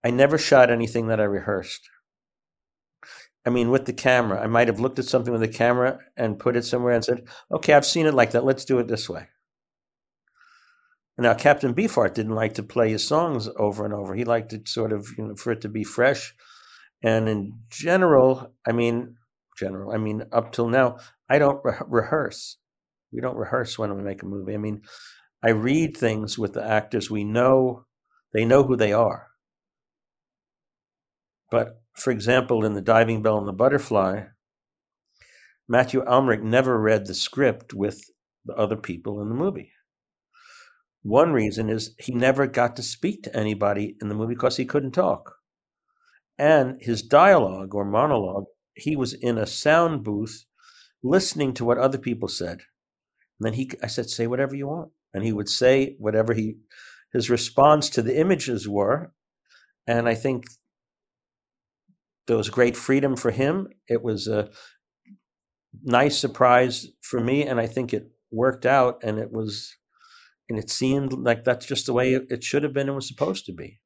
I never shot anything that I rehearsed. I mean, with the camera, I might have looked at something with the camera and put it somewhere and said, okay, I've seen it like that. Let's do it this way. Now, Captain Beefheart didn't like to play his songs over and over. He liked it sort of, you know, for it to be fresh. And in general, I mean, general, I mean, up till now, I don't re- rehearse. We don't rehearse when we make a movie. I mean, I read things with the actors. We know, they know who they are. But for example, in The Diving Bell and the Butterfly, Matthew Almerich never read the script with the other people in the movie. One reason is he never got to speak to anybody in the movie because he couldn't talk. And his dialogue or monologue, he was in a sound booth listening to what other people said. And then he, I said, say whatever you want. And he would say whatever he, his response to the images were. And I think there was great freedom for him. It was a nice surprise for me. And I think it worked out, and it was... And it seemed like that's just the way it should have been and was supposed to be.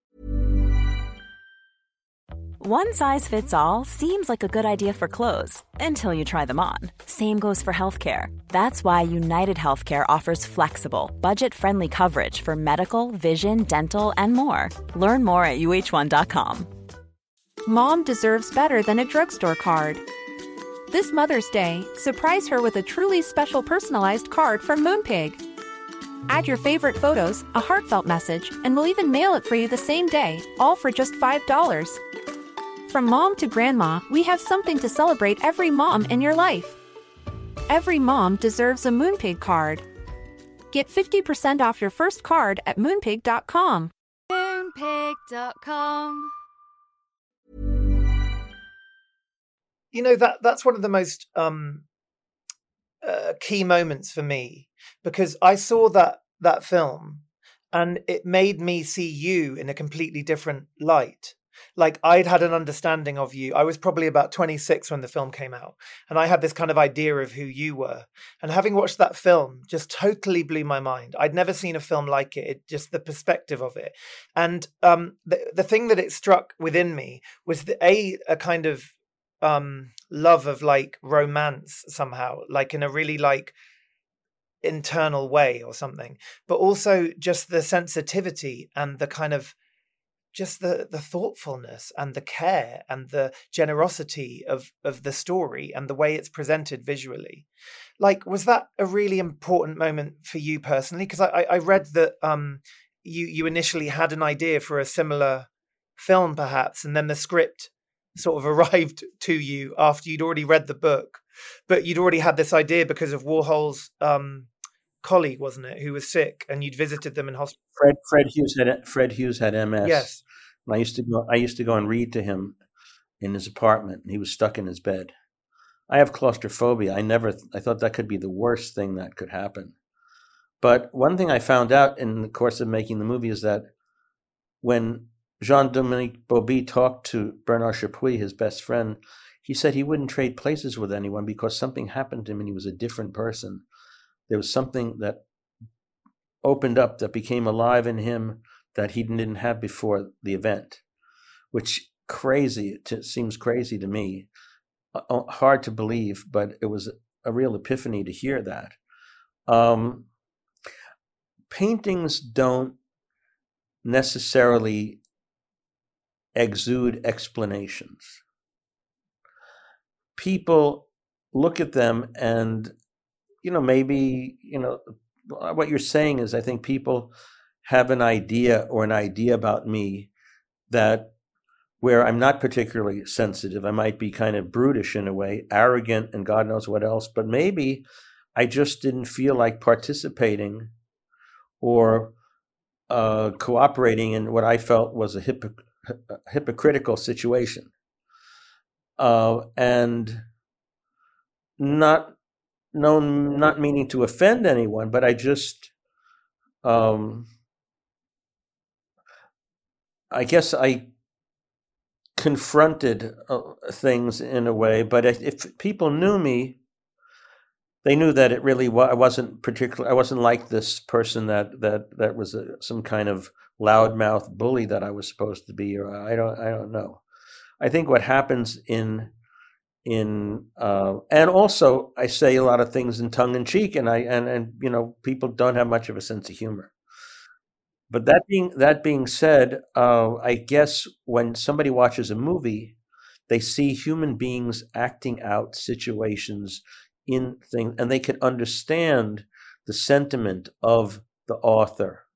One size fits all seems like a good idea for clothes until you try them on. Same goes for healthcare. That's why United Healthcare offers flexible, budget-friendly coverage for medical, vision, dental, and more. Learn more at U H one dot com. Mom deserves better than a drugstore card. This Mother's Day, surprise her with a truly special personalized card from Moonpig. Add your favorite photos, a heartfelt message, and we'll even mail it for you the same day, all for just five dollars. From mom to grandma, we have something to celebrate every mom in your life. Every mom deserves a Moonpig card. Get fifty percent off your first card at moonpig dot com. moonpig dot com. You know, that that's one of the most... Um... Uh, key moments for me, because I saw that that film and it made me see you in a completely different light. Like, I'd had an understanding of you. I was probably about twenty-six when the film came out, and I had this kind of idea of who you were. And having watched that film just totally blew my mind. I'd never seen a film like it, it just the perspective of it. And um, the, the thing that it struck within me was the, a, a kind of um love of like romance somehow, like in a really like internal way or something, but also just the sensitivity and the kind of just the the thoughtfulness and the care and the generosity of of the story and the way it's presented visually. Like, was that a really important moment for you personally? Because I I read that um you you initially had an idea for a similar film perhaps, and then the script sort of arrived to you after you'd already read the book, but you'd already had this idea because of Warhol's um, colleague, wasn't it, who was sick, and you'd visited them in hospital. Fred Fred Hughes had Fred Hughes had M S. Yes, and I used to go I used to go and read to him in his apartment, and he was stuck in his bed. I have claustrophobia. I never I thought that could be the worst thing that could happen. But one thing I found out in the course of making the movie is that when Jean-Dominique Bobby talked to Bernard Chapuis, his best friend, he said he wouldn't trade places with anyone because something happened to him and he was a different person. There was something that opened up, that became alive in him that he didn't have before the event, which crazy to, seems crazy to me, uh, hard to believe, but it was a real epiphany to hear that. Um, paintings don't necessarily exude explanations. People look at them and, you know, maybe, you know, what you're saying is I think people have an idea or an idea about me that where I'm not particularly sensitive. I might be kind of brutish in a way, arrogant and God knows what else, but maybe I just didn't feel like participating or uh, cooperating in what I felt was a hypocrite. hypocritical situation. Uh, and not known, not meaning to offend anyone, but I just, um, I guess I confronted uh, things in a way. But if people knew me, they knew that it really was, I wasn't particular. I wasn't like this person that that that was a, some kind of loudmouth bully that I was supposed to be. Or I don't I don't know. I think what happens in in uh, and also I say a lot of things in tongue in cheek, and I and and you know, people don't have much of a sense of humor. But that being that being said, uh, I guess when somebody watches a movie, they see human beings acting out situations in things, and they can understand the sentiment of the author,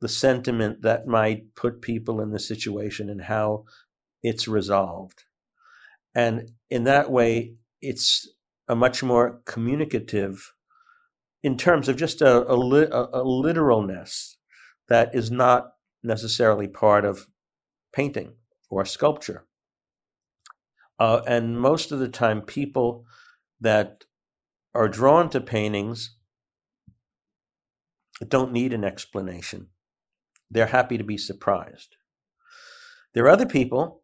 the sentiment that might put people in the situation and how it's resolved. And in that way, it's a much more communicative in terms of just a, a, li- a, a literalness that is not necessarily part of painting or sculpture. Uh, and most of the time, people that are drawn to paintings don't need an explanation. They're happy to be surprised. There are other people,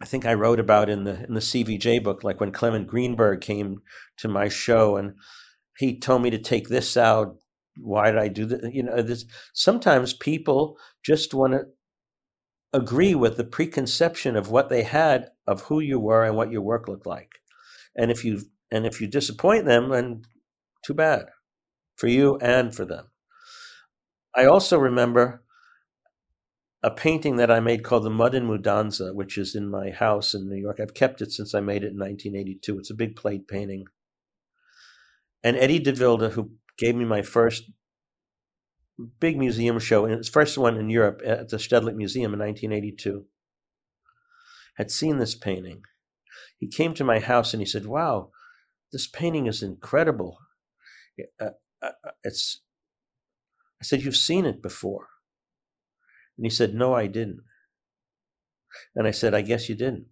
I think I wrote about in the in the C V J book, like when Clement Greenberg came to my show and he told me to take this out. Why did I do that? You know, this, sometimes people just want to agree with the preconception of what they had of who you were and what your work looked like. And if you and if you disappoint them, then too bad for you and for them. I also remember a painting that I made called The Mud in Mudanza, which is in my house in New York. I've kept it since I made it in nineteen eighty-two. It's a big plate painting. And Eddie DeVilde, who gave me my first big museum show, and its first one in Europe at the Stedelijk Museum in nineteen eighty-two, had seen this painting. He came to my house and he said, "Wow, this painting is incredible." It's. I said, "You've seen it before." And he said, "No, I didn't." And I said, "I guess you didn't."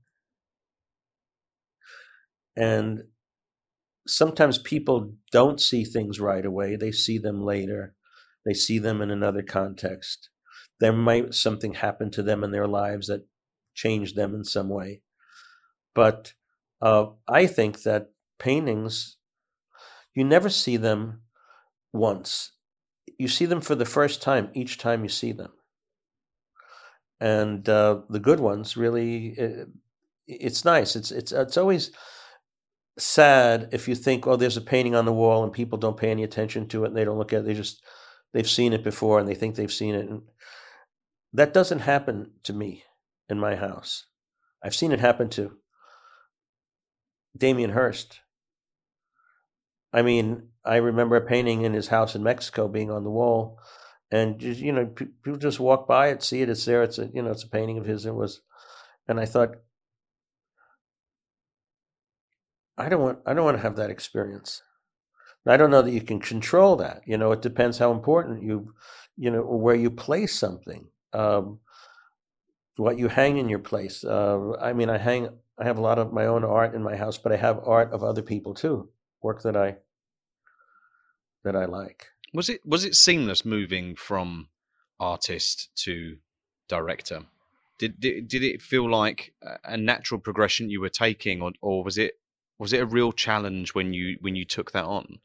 And sometimes people don't see things right away. They see them later. They see them in another context. There might something happen to them in their lives that changed them in some way. But uh, I think that paintings, you never see them once. You see them for the first time each time you see them. And uh, the good ones, really, it, it's nice. It's it's it's always sad if you think, oh, there's a painting on the wall and people don't pay any attention to it and they don't look at it. They just, they've seen it before and they think they've seen it. And that doesn't happen to me in my house. I've seen it happen to Damien Hirst. I mean, I remember a painting in his house in Mexico being on the wall. And, you know, people just walk by it, see it, it's there. It's a, you know, it's a painting of his. It was, and I thought, I don't want, I don't want to have that experience. I don't know that you can control that. You know, it depends how important you, you know, where you place something, um, what you hang in your place. Uh, I mean, I hang, I have a lot of my own art in my house, but I have art of other people too, work that I, that I like. Was it was it seamless moving from artist to director? Did did, did it feel like a natural progression you were taking, or, or was it was it a real challenge when you when you took that on?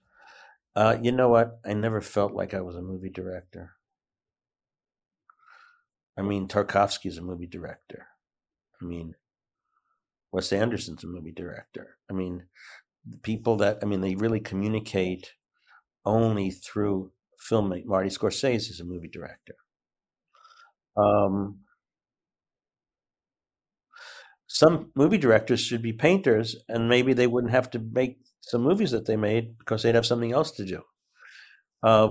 Uh, you know what? I never felt like I was a movie director. I mean, Tarkovsky's a movie director. I mean, Wes Anderson's a movie director. I mean, people that I mean, they really communicate only through filmmaking. Marty Scorsese is a movie director. Um, some movie directors should be painters, and maybe they wouldn't have to make some movies that they made because they'd have something else to do. Uh,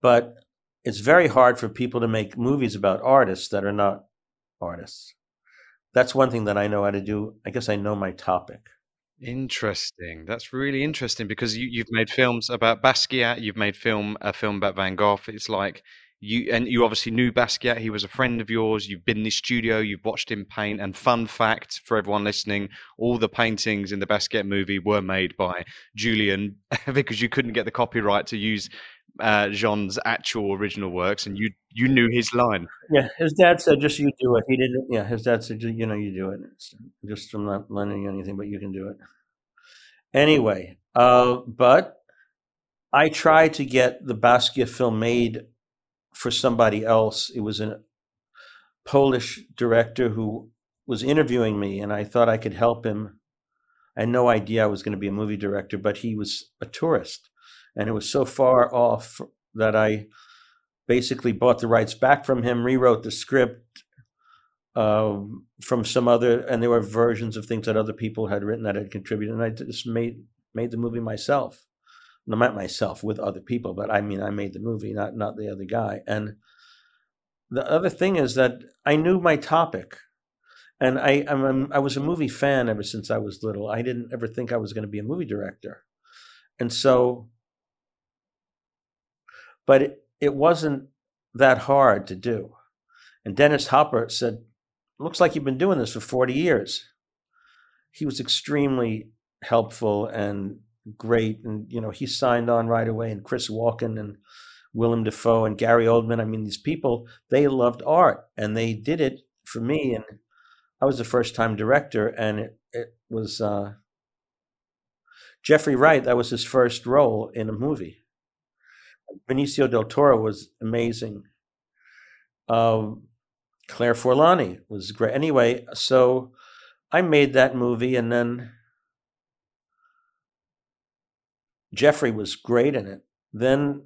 but it's very hard for people to make movies about artists that are not artists. That's one thing that I know how to do. I guess I know my topic. Interesting. That's really interesting because you, you've made films about Basquiat. You've made film a film about Van Gogh. It's like You and you obviously knew Basquiat. He was a friend of yours. You've been in the studio. You've watched him paint. And fun fact for everyone listening, all the paintings in the Basquiat movie were made by Julian because you couldn't get the copyright to use uh, Jean's actual original works. And you you knew his line. Yeah, his dad said, just you do it. He didn't. Yeah, his dad said, you know, you do it. It's just I'm not lending you anything, but you can do it. Anyway, uh, but I tried to get the Basquiat film made for somebody else. It was a Polish director who was interviewing me, and I thought I could help him. I had no idea I was going to be a movie director, but he was a tourist, and it was so far off that I basically bought the rights back from him, rewrote the script uh, from some other, and there were versions of things that other people had written that had contributed, and I just made made the movie myself. Not myself, with other people, but I mean, I made the movie, not not the other guy. And the other thing is that I knew my topic, and I I'm, I was a movie fan ever since I was little. I didn't ever think I was going to be a movie director, and so, but it, it wasn't that hard to do. And Dennis Hopper said, "Looks like you've been doing this for forty years." He was extremely helpful and great, and you know, he signed on right away, and Chris Walken and Willem Dafoe and Gary Oldman. I mean, these people, they loved art, and they did it for me, and I was a first-time director, and it, it was uh, Jeffrey Wright, that was his first role in a movie. Benicio del Toro was amazing. Um, Claire Forlani was great. Anyway, so I made that movie, and then Jeffrey was great in it. Then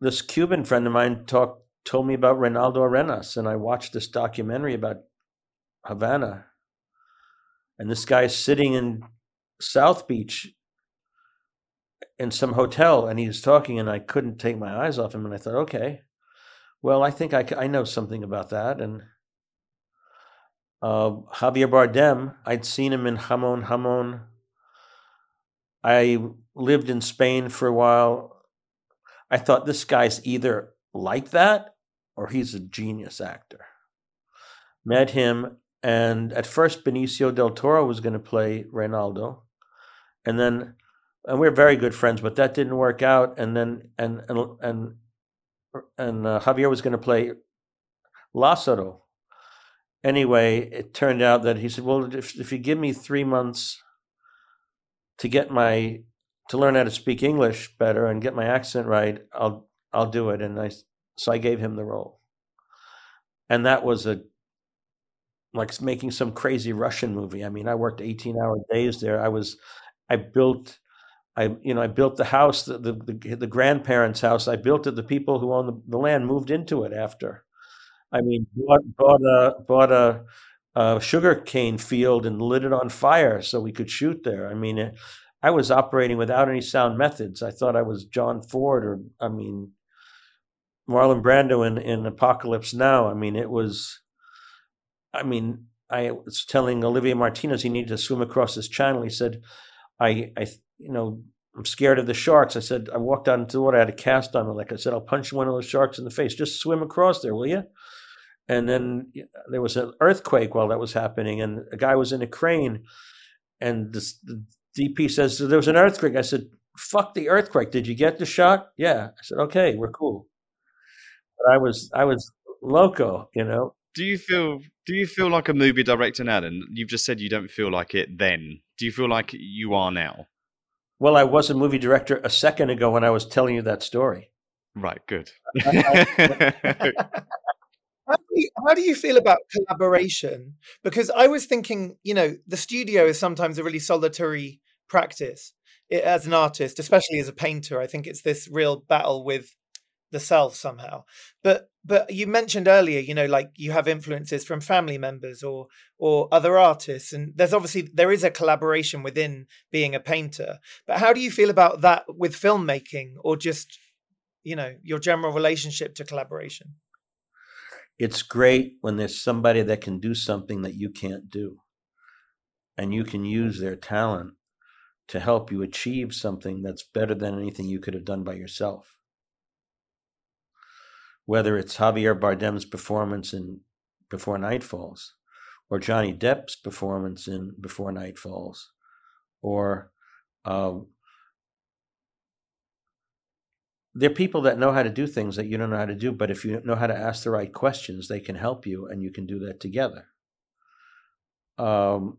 this Cuban friend of mine talked, told me about Reynaldo Arenas, and I watched this documentary about Havana. And this guy's sitting in South Beach in some hotel, and he was talking, and I couldn't take my eyes off him. And I thought, okay, well, I think I, I know something about that. And uh, Javier Bardem, I'd seen him in Jamon Jamon. I lived in Spain for a while. I thought, this guy's either like that or he's a genius actor. Met him, and at first Benicio del Toro was going to play Reynaldo, and then and we we're very good friends, but that didn't work out. And then and and and, and uh, Javier was going to play Lázaro. Anyway, it turned out that he said, "Well, if, if you give me three months." To get my to learn how to speak English better and get my accent right, I'll I'll do it. And I so I gave him the role, and that was a like making some crazy Russian movie. I mean, I worked eighteen-hour days there. I was I built I you know I built the house, the the, the, the grandparents' house. I built it. The people who owned the, the land moved into it after. I mean, bought bought a bought a. Uh, sugarcane field and lit it on fire so we could shoot there. I mean, it, I was operating without any sound methods. I thought I was John Ford or, I mean, Marlon Brando in, in Apocalypse Now. I mean, it was, I mean, I was telling Olivia Martinez he needed to swim across this channel. He said, I, I you know, I'm scared of the sharks. I said, I walked out into the water. I had a cast on my leg. I said, I'll punch one of those sharks in the face. Just swim across there, will you? And then there was an earthquake while that was happening, and a guy was in a crane, and this, the D P says, so there was an earthquake. I said, fuck the earthquake. Did you get the shot? Yeah. I said, okay, we're cool. But I was I was loco, you know. Do you feel do you feel like a movie director now then? You've just said you don't feel like it then. Do you feel like you are now? Well, I was a movie director a second ago when I was telling you that story. Right, good. How do, you, how do you feel about collaboration? Because I was thinking, you know, the studio is sometimes a really solitary practice it, as an artist, especially as a painter. I think it's this real battle with the self somehow. But but you mentioned earlier, you know, like you have influences from family members or or other artists. And there's obviously there is a collaboration within being a painter. But how do you feel about that with filmmaking or just, you know, your general relationship to collaboration? It's great when there's somebody that can do something that you can't do, and you can use their talent to help you achieve something that's better than anything you could have done by yourself. whether it's Javier Bardem's performance in Before Night Falls, or Johnny Depp's performance in Before Night Falls, or uh, they're people that know how to do things that you don't know how to do, but if you know how to ask the right questions, they can help you, and you can do that together. Um,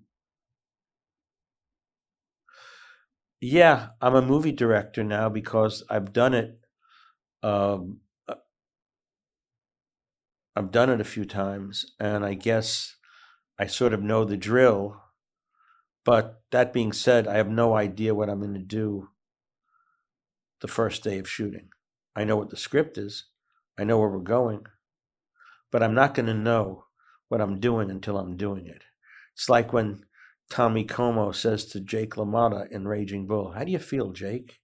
yeah, I'm a movie director now because I've done it. Um, I've done it a few times, and I guess I sort of know the drill. But that being said, I have no idea what I'm going to do the first day of shooting. I know what the script is. I know where we're going. But I'm not going to know what I'm doing until I'm doing it. It's like when Tommy Como says to Jake LaMotta in Raging Bull, "How do you feel, Jake?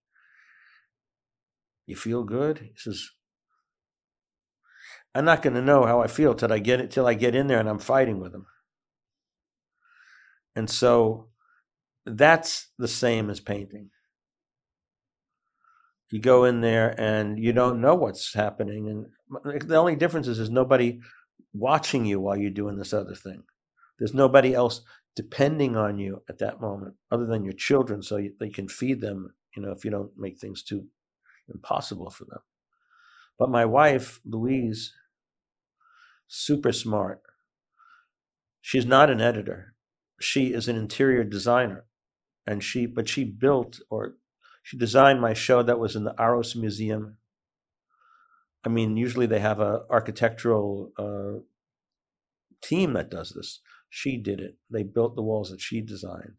You feel good?" He says, "I'm not going to know how I feel till I get it, till I get in there and I'm fighting with him." And so that's the same as painting. You go in there and you don't know what's happening, and the only difference is there's nobody watching you while you're doing this other thing. There's nobody else depending on you at that moment, other than your children, so you, they can feed them. You know, if you don't make things too impossible for them. But my wife, Louise, super smart. She's not an editor. She is an interior designer, and she but she built or she designed my show that was in the Aros Museum. I mean, usually they have a architectural uh, team that does this. She did it. They built the walls that she designed.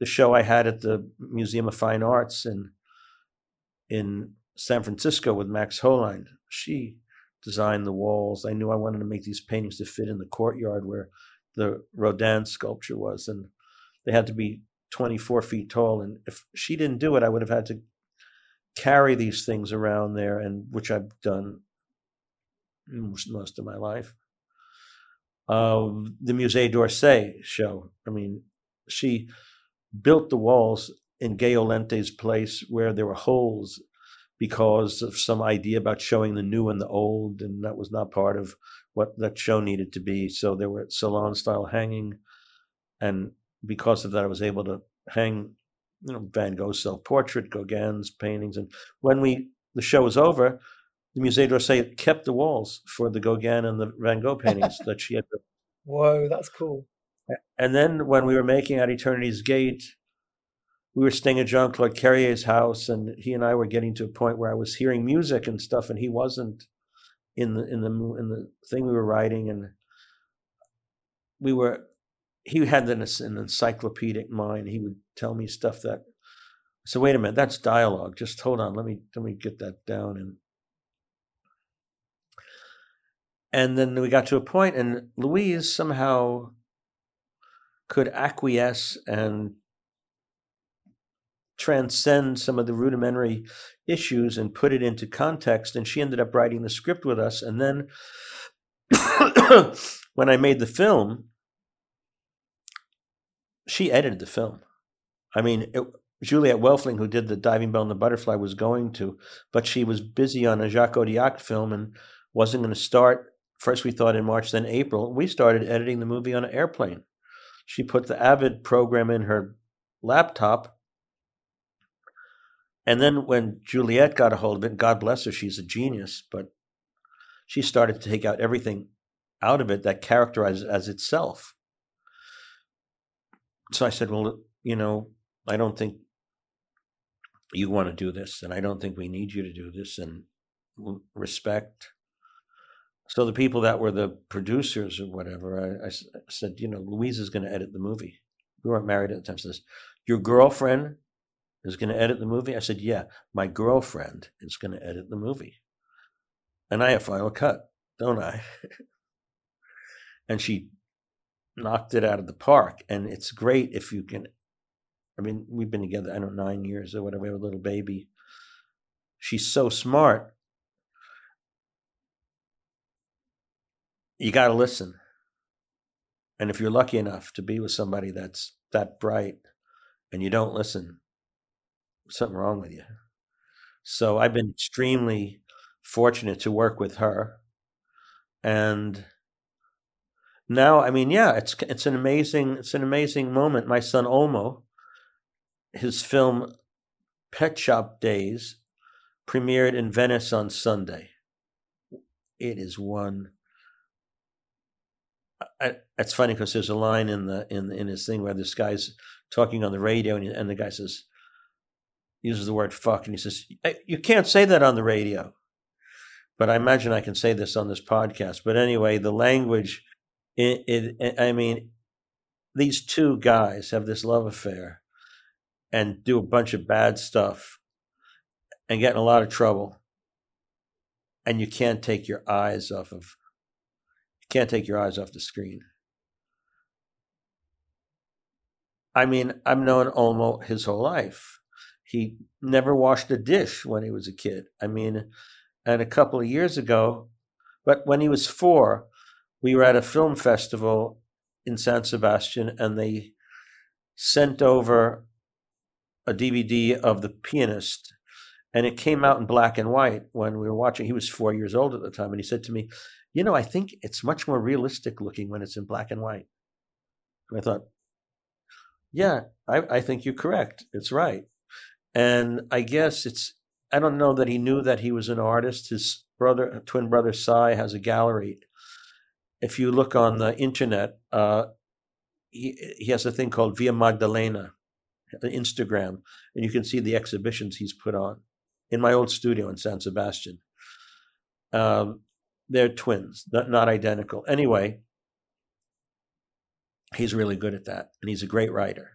The show I had at the Museum of Fine Arts in in San Francisco with Max Holein, she designed the walls. I knew I wanted to make these paintings to fit in the courtyard where the Rodin sculpture was, and they had to be twenty-four feet tall. And if she didn't do it, I would have had to carry these things around there, and which I've done most of my life. Uh, the Musée d'Orsay show. I mean, she built the walls in Gayolente's place where there were holes because of some idea about showing the new and the old, and that was not part of what that show needed to be. So there were salon-style hanging, and because of that, I was able to hang, you know, Van Gogh's self-portrait, Gauguin's paintings. And when we the show was over, the Musée d'Orsay kept the walls for the Gauguin and the Van Gogh paintings that she had built. Whoa, that's cool. And then when we were making At Eternity's Gate, we were staying at Jean-Claude Carrière's house, and he and I were getting to a point where I was hearing music and stuff, and he wasn't in the in the in the thing we were writing, and we were. He had an, an encyclopedic mind. He would tell me stuff that. So wait a minute, that's dialogue. Just hold on. Let me let me get that down. And and then we got to a point, and Louise somehow could acquiesce and transcend some of the rudimentary issues and put it into context. And she ended up writing the script with us. And then when I made the film, she edited the film. I mean, it, Juliet Welfling, who did the Diving Bell and the Butterfly, was going to, but she was busy on a Jacques Audiac film and wasn't going to start. First we thought in March, then April. We started editing the movie on an airplane. She put the Avid program in her laptop. And then when Juliet got a hold of it, God bless her, she's a genius, but she started to take out everything out of it that characterizes it as itself. So I said, well, you know, I don't think you want to do this, and I don't think we need you to do this, and respect. So the people that were the producers or whatever, I, I said, you know, Louise is going to edit the movie. We weren't married at the time. She says, your girlfriend is going to edit the movie? I said, yeah, my girlfriend is going to edit the movie. And I have final cut, don't I? And she knocked it out of the park. And it's great if you can, I mean, we've been together, I don't know, nine years or whatever, we have a little baby. She's so smart. You got to listen. And if you're lucky enough to be with somebody that's that bright and you don't listen, something wrong with you. So I've been extremely fortunate to work with her. And now, I mean, yeah, it's it's an amazing it's an amazing moment. My son Olmo, his film Pet Shop Days, premiered in Venice on Sunday. It is one. I, it's funny because there's a line in the in in his thing where this guy's talking on the radio, and, he, and the guy says, uses the word fuck, and he says, "You can't say that on the radio." But I imagine I can say this on this podcast. But anyway, the language, it, it, it, I mean, these two guys have this love affair and do a bunch of bad stuff and get in a lot of trouble. And you can't take your eyes off of, you can't take your eyes off the screen. I mean, I've known Olmo his whole life. He never washed a dish when he was a kid. I mean, and a couple of years ago, but when he was four, we were at a film festival in San Sebastian, and they sent over a D V D of The Pianist, and it came out in black and white when we were watching. He was four years old at the time, and he said to me, "You know, I think it's much more realistic looking when it's in black and white." And I thought, yeah, I, I think you're correct. It's right. And I guess it's, I don't know that he knew that he was an artist. His brother, twin brother Cy, has a gallery. If you look on the internet, uh, he, he has a thing called Via Magdalena, Instagram, and you can see the exhibitions he's put on in my old studio in San Sebastian. Um, they're twins, not, not identical. Anyway, he's really good at that, and he's a great writer.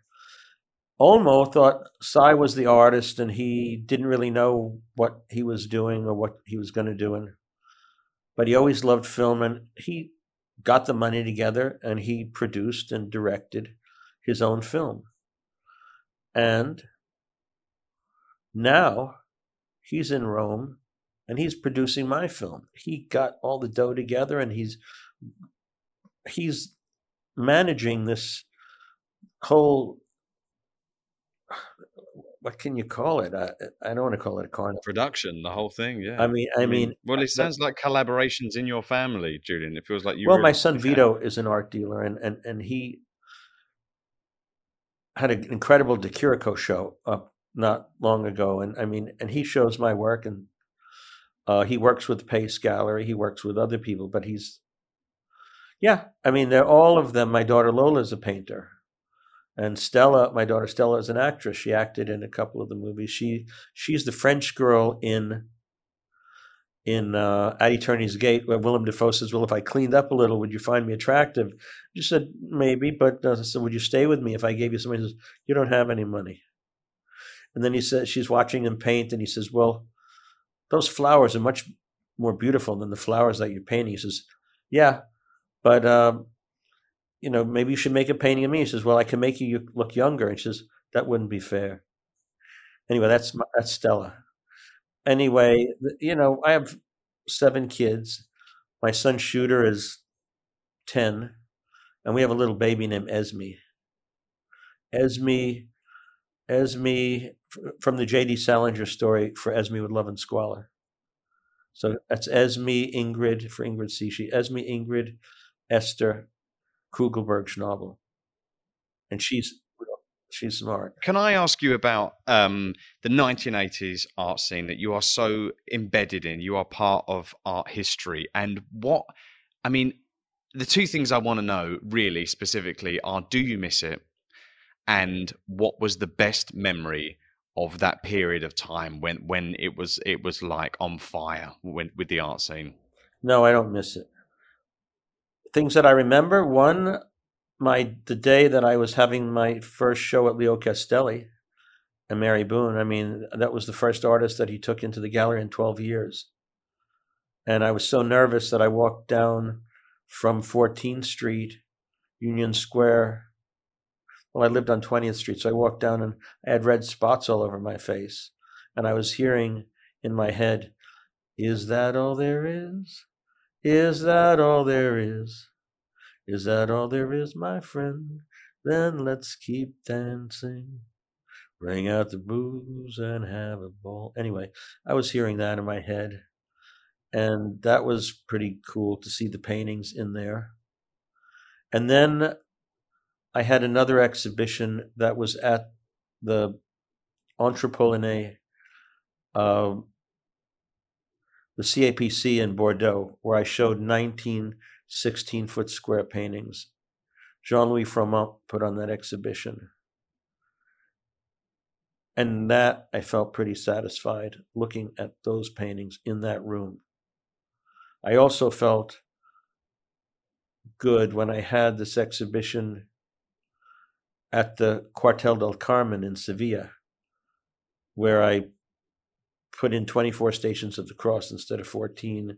Olmo thought Cy was the artist, and he didn't really know what he was doing or what he was going to do. And, but he always loved film, and he got the money together, and he produced and directed his own film. And now he's in Rome, and he's producing my film. He got all the dough together, and he's he's managing this whole, what can you call it? I, I don't want to call it a carnival. Production, the whole thing, yeah. I mean, I mean. Well, it sounds like collaborations in your family, Julian. It feels like you. Well, really my son Vito is an art dealer, and and and he had an incredible De Chirico show up not long ago, and I mean, and he shows my work, and uh, he works with Pace Gallery, he works with other people, but he's, yeah, I mean, they're all of them. My daughter Lola is a painter. And Stella, my daughter Stella, is an actress. She acted in a couple of the movies. She she's the French girl in in uh, At Eternity's Gate, where Willem Dafoe says, "Well, if I cleaned up a little, would you find me attractive?" She said, "Maybe," but uh, so "Would you stay with me if I gave you somebody?" He says, "You don't have any money." And then he says, she's watching him paint, and he says, "Well, those flowers are much more beautiful than the flowers that you're painting." He says, "Yeah, but." Um, you know, maybe you should make a painting of me." He says, "Well, I can make you look younger." And she says, "That wouldn't be fair." Anyway, that's my, that's Stella. Anyway, you know, I have seven kids. My son Shooter is ten, and we have a little baby named Esme. Esme, Esme from the J D. Salinger story for Esme with Love and Squalor. So that's Esme Ingrid for Ingrid Cecchi. Esme Ingrid Esther Kugelberg Schnabel, and she's she's smart. Can I ask you about um, the nineteen eighties art scene that you are so embedded in? You are part of art history, and what I mean, the two things I want to know really specifically are: do you miss it, and what was the best memory of that period of time when when it was it was like on fire when, with the art scene? No, I don't miss it. Things that I remember: one, my the day that I was having my first show at Leo Castelli and Mary Boone. I mean, that was the first artist that he took into the gallery in twelve years. And I was so nervous that I walked down from fourteenth Street, Union Square. Well, I lived on twentieth Street, so I walked down and I had red spots all over my face. And I was hearing in my head, "Is that all there is? Is that all there is? Is that all there is, my friend? Then let's keep dancing. Bring out the booze and have a ball." Anyway, I was hearing that in my head. And that was pretty cool to see the paintings in there. And then I had another exhibition that was at the Entrepollinet, uh, the C A P C in Bordeaux, where I showed nineteen sixteen-foot square paintings. Jean-Louis Froment put on that exhibition. And that, I felt pretty satisfied looking at those paintings in that room. I also felt good when I had this exhibition at the Cuartel del Carmen in Sevilla, where I put in twenty-four Stations of the Cross instead of fourteen,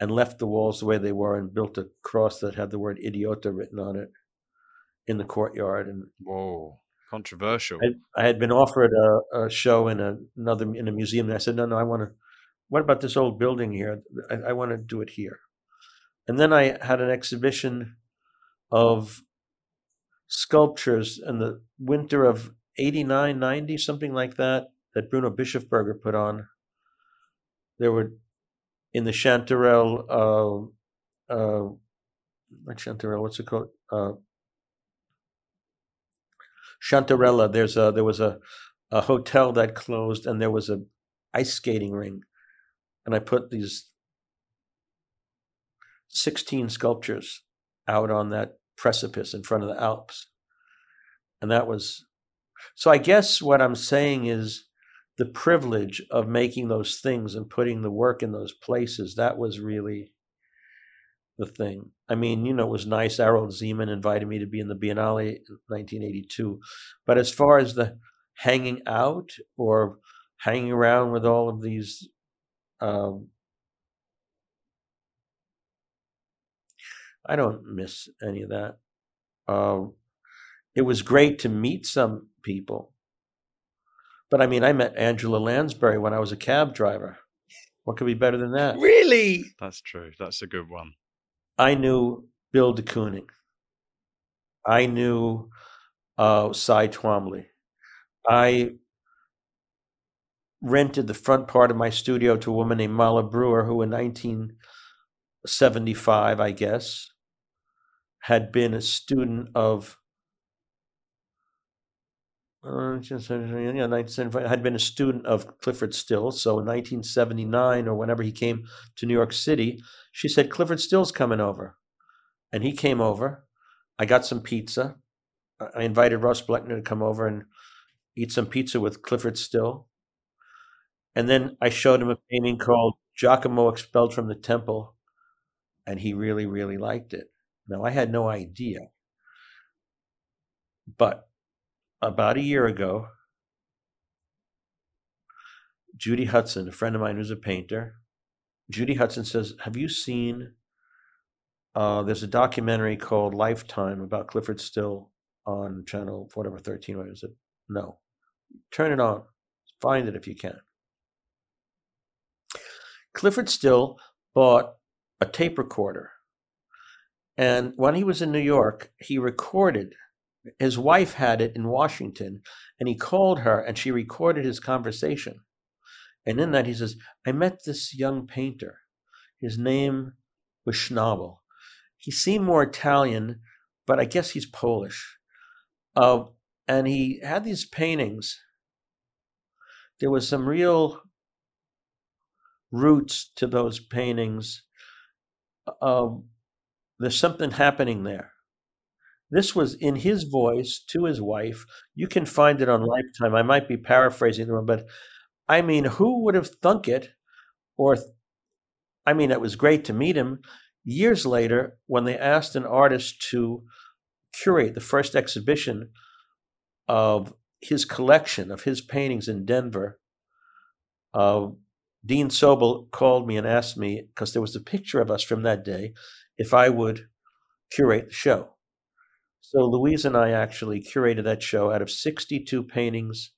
and left the walls the way they were and built a cross that had the word idiota written on it in the courtyard. And whoa, controversial. I, I had been offered a, a show in a, another in a museum, and I said, no, no, I want to, what about this old building here? I, I want to do it here. And then I had an exhibition of sculptures in the winter of eighty-nine, ninety, something like that, that Bruno Bischofberger put on. There were, in the Chanterelle, uh, uh, not Chanterelle, what's it called? Uh, Chanterella, there's a, there was a, a hotel that closed, and there was a ice skating ring. And I put these sixteen sculptures out on that precipice in front of the Alps. And that was, so I guess what I'm saying is, the privilege of making those things and putting the work in those places, that was really the thing. I mean, you know, it was nice. Harold Zeman invited me to be in the Biennale in nineteen eighty-two. But as far as the hanging out or hanging around with all of these um, I don't miss any of that. Uh, it was great to meet some people. But I mean, I met Angela Lansbury when I was a cab driver. What could be better than that? Really? That's true. That's a good one. I knew Bill de Kooning. I knew uh, Cy Twombly. I rented the front part of my studio to a woman named Mala Brewer, who in nineteen seventy-five, I guess, had been a student of Uh, I had been a student of Clifford Still. So in nineteen seventy-nine, or whenever he came to New York City, she said, Clifford Still's coming over. And he came over. I got some pizza. I invited Russ Bleckner to come over and eat some pizza with Clifford Still. And then I showed him a painting called Giacomo Expelled from the Temple. And he really, really liked it. Now, I had no idea. But about a year ago, Judy Hudson, a friend of mine who's a painter, Judy Hudson says, have you seen, uh, there's a documentary called Lifetime about Clifford Still on channel whatever, thirteen, what is it? No. Turn it on. Find it if you can. Clifford Still bought a tape recorder. And when he was in New York, he recorded. His wife had it in Washington, and he called her, and she recorded his conversation. And in that, he says, I met this young painter. His name was Schnabel. He seemed more Italian, but I guess he's Polish. Uh, and he had these paintings. There was some real roots to those paintings. Uh, there's something happening there. This was in his voice to his wife. You can find it on Lifetime. I might be paraphrasing them, but I mean, who would have thunk it? Or, I mean, it was great to meet him. Years later, when they asked an artist to curate the first exhibition of his collection of his paintings in Denver, uh, Dean Sobel called me and asked me, because there was a picture of us from that day, if I would curate the show. So Louise and I actually curated that show. Out of sixty-two paintings,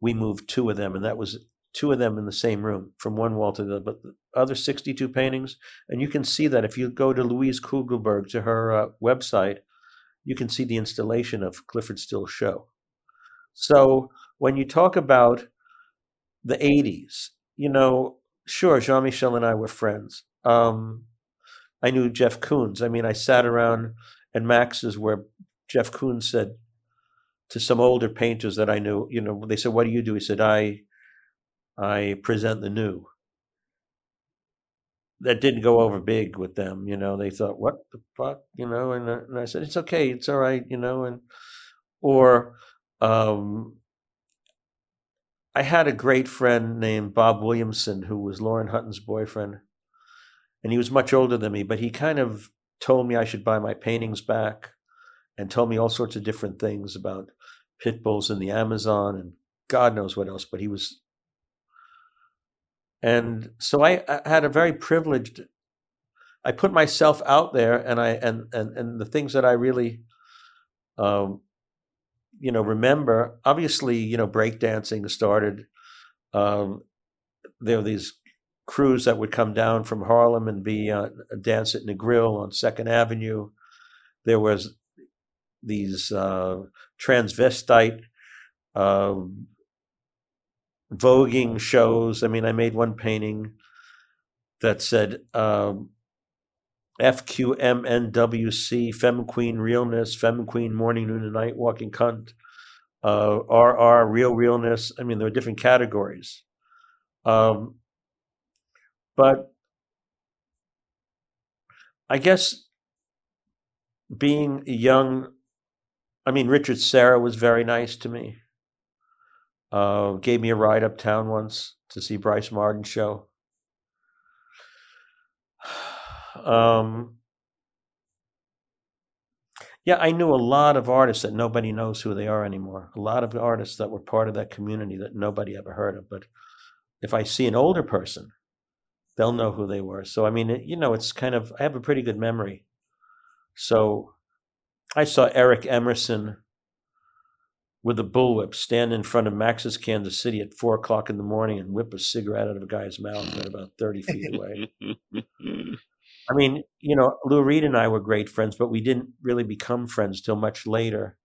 we moved two of them, and that was two of them in the same room, from one wall to the other. But the other sixty-two paintings, and you can see that if you go to Louise Kugelberg, to her uh, website, you can see the installation of Clifford Still's show. So when you talk about the eighties, you know, Sure, Jean-Michel and I were friends. Um, I knew Jeff Koons. I mean, I sat around at Max's where Jeff Koons said to some older painters that I knew, you know, they said, "What do you do?" He said, I I present the new. That didn't go over big with them, you know. They thought, "What the fuck?" You know, and, and I said, "It's okay, it's all right," you know. And or um, I had a great friend named Bob Williamson, who was Lauren Hutton's boyfriend, and he was much older than me, but he kind of told me I should buy my paintings back and told me all sorts of different things about pit bulls in the Amazon and God knows what else, but he was. And so I, I had a very privileged, I put myself out there, and I and and, and the things that I really, um, you know, remember, obviously, you know, breakdancing started. Um, there were these crews that would come down from Harlem and be uh, dance at Negril on Second Avenue. There was these uh, transvestite uh, voguing shows. I mean, I made one painting that said um, F Q M N W C, Femme Queen Realness, Femme Queen Morning, Noon, and Night, Walking Cunt, uh, R R, Real Realness. I mean, there were different categories. Um, but I guess being young, I mean, Richard Serra was very nice to me. Uh, gave me a ride uptown once to see Bryce Marden's show. Um, yeah, I knew a lot of artists that nobody knows who they are anymore. A lot of artists that were part of that community that nobody ever heard of. But if I see an older person, they'll know who they were. So, I mean, it, you know, it's kind of, I have a pretty good memory. So I saw Eric Emerson with a bullwhip stand in front of Max's Kansas City at four o'clock in the morning and whip a cigarette out of a guy's mouth at about thirty feet away. I mean, you know, Lou Reed and I were great friends, but we didn't really become friends till much later.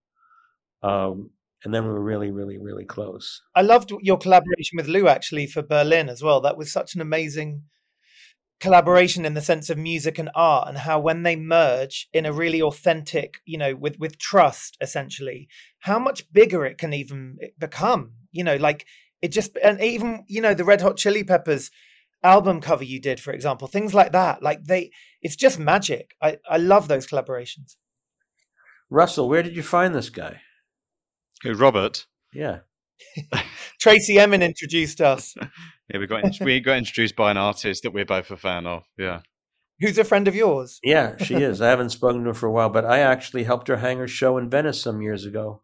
Um, and then we were really, really, really close. I loved your collaboration with Lou, actually, for Berlin as well. That was such an amazing collaboration in the sense of music and art, and how when they merge in a really authentic, you know, with with trust, essentially, how much bigger it can even become, you know, like it just, and even, you know, the Red Hot Chili Peppers album cover you did, for example, things like that, like they, it's just magic. I, I love those collaborations. Russell, where did you find this guy? Who, Robert? Yeah. Tracy Emin introduced us. Yeah, we got we got introduced by an artist that we're both a fan of. Yeah, who's a friend of yours? Yeah, she is. I haven't spoken to her for a while, but I actually helped her hang her show in Venice some years ago,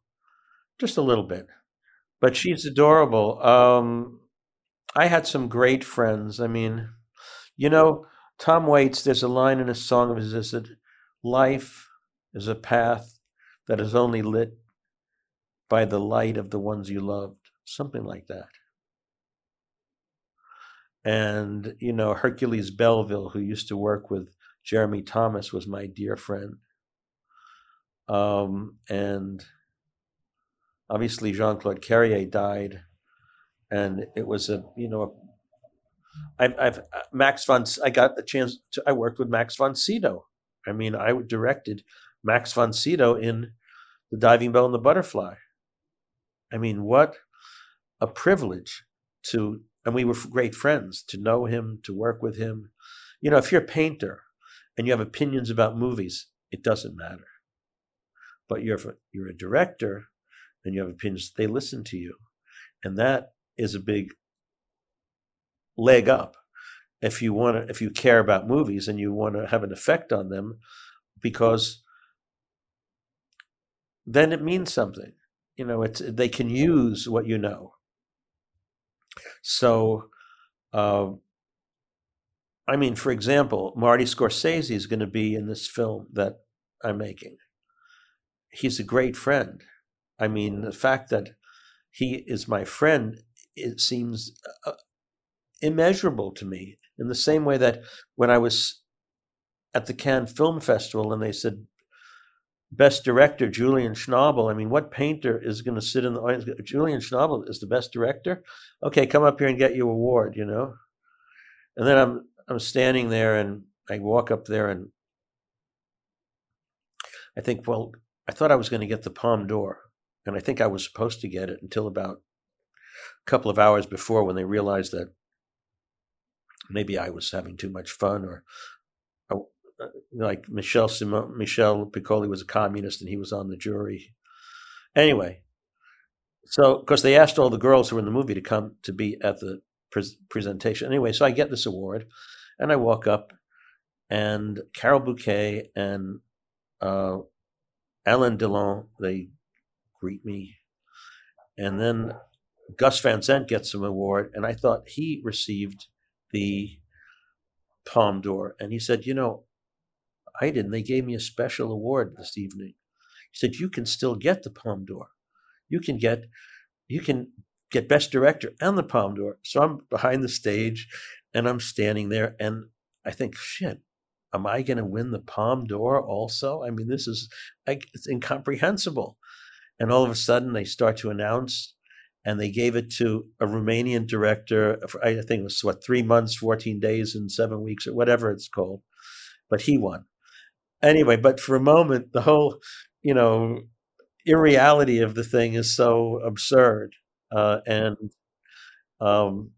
just a little bit. But she's adorable. Um, I had some great friends. I mean, you know, Tom Waits. There's a line in a song of his that said, "Life is a path that is only lit by the light of the ones you loved," something like that. And, you know, Hercules Belville, who used to work with Jeremy Thomas, was my dear friend. Um, and obviously Jean-Claude Carrière died. And it was a, you know, a, I've, I've Max von, I got the chance to, I worked with Max von Sydow. I mean, I directed Max von Sydow in The Diving Bell and the Butterfly. I mean, what a privilege to, and we were great friends, to know him, to work with him. You know, if you're a painter and you have opinions about movies, it doesn't matter. But you're you're a director and you have opinions, they listen to you. And that is a big leg up. If you want to, if you care about movies and you want to have an effect on them, because then it means something. You know, it's, they can use what you know. So, uh, I mean, for example, Marty Scorsese is going to be in this film that I'm making. He's a great friend. I mean, the fact that he is my friend, it seems uh, immeasurable to me. In the same way that when I was at the Cannes Film Festival and they said, "Best director, Julian Schnabel." I mean, what painter is going to sit in the audience? Julian Schnabel is the best director? Okay, come up here and get your award, you know? And then I'm I'm standing there, and I walk up there, and I think, well, I thought I was going to get the Palme d'Or, and I think I was supposed to get it until about a couple of hours before, when they realized that maybe I was having too much fun, or I, like Michel Simon, Michel Piccoli was a communist, and he was on the jury. Anyway, so because they asked all the girls who were in the movie to come to be at the pre- presentation. Anyway, so I get this award, and I walk up, and Carol Bouquet and uh, Alain Delon, they greet me, and then Gus Van Sant gets an award, and I thought he received the Palme d'Or, and he said, you know, I didn't. They gave me a special award this evening. He said, you can still get the Palme d'Or. You can get, you can get Best Director and the Palme d'Or. So I'm behind the stage, and I'm standing there, and I think, shit, am I going to win the Palme d'Or also? I mean, this is, I, it's incomprehensible. And all of a sudden, they start to announce, and they gave it to a Romanian director. For, I think it was, what, three months, fourteen days, and seven weeks, or whatever it's called. But he won. Anyway, but for a moment, the whole, you know, irreality of the thing is so absurd. Uh, and, um,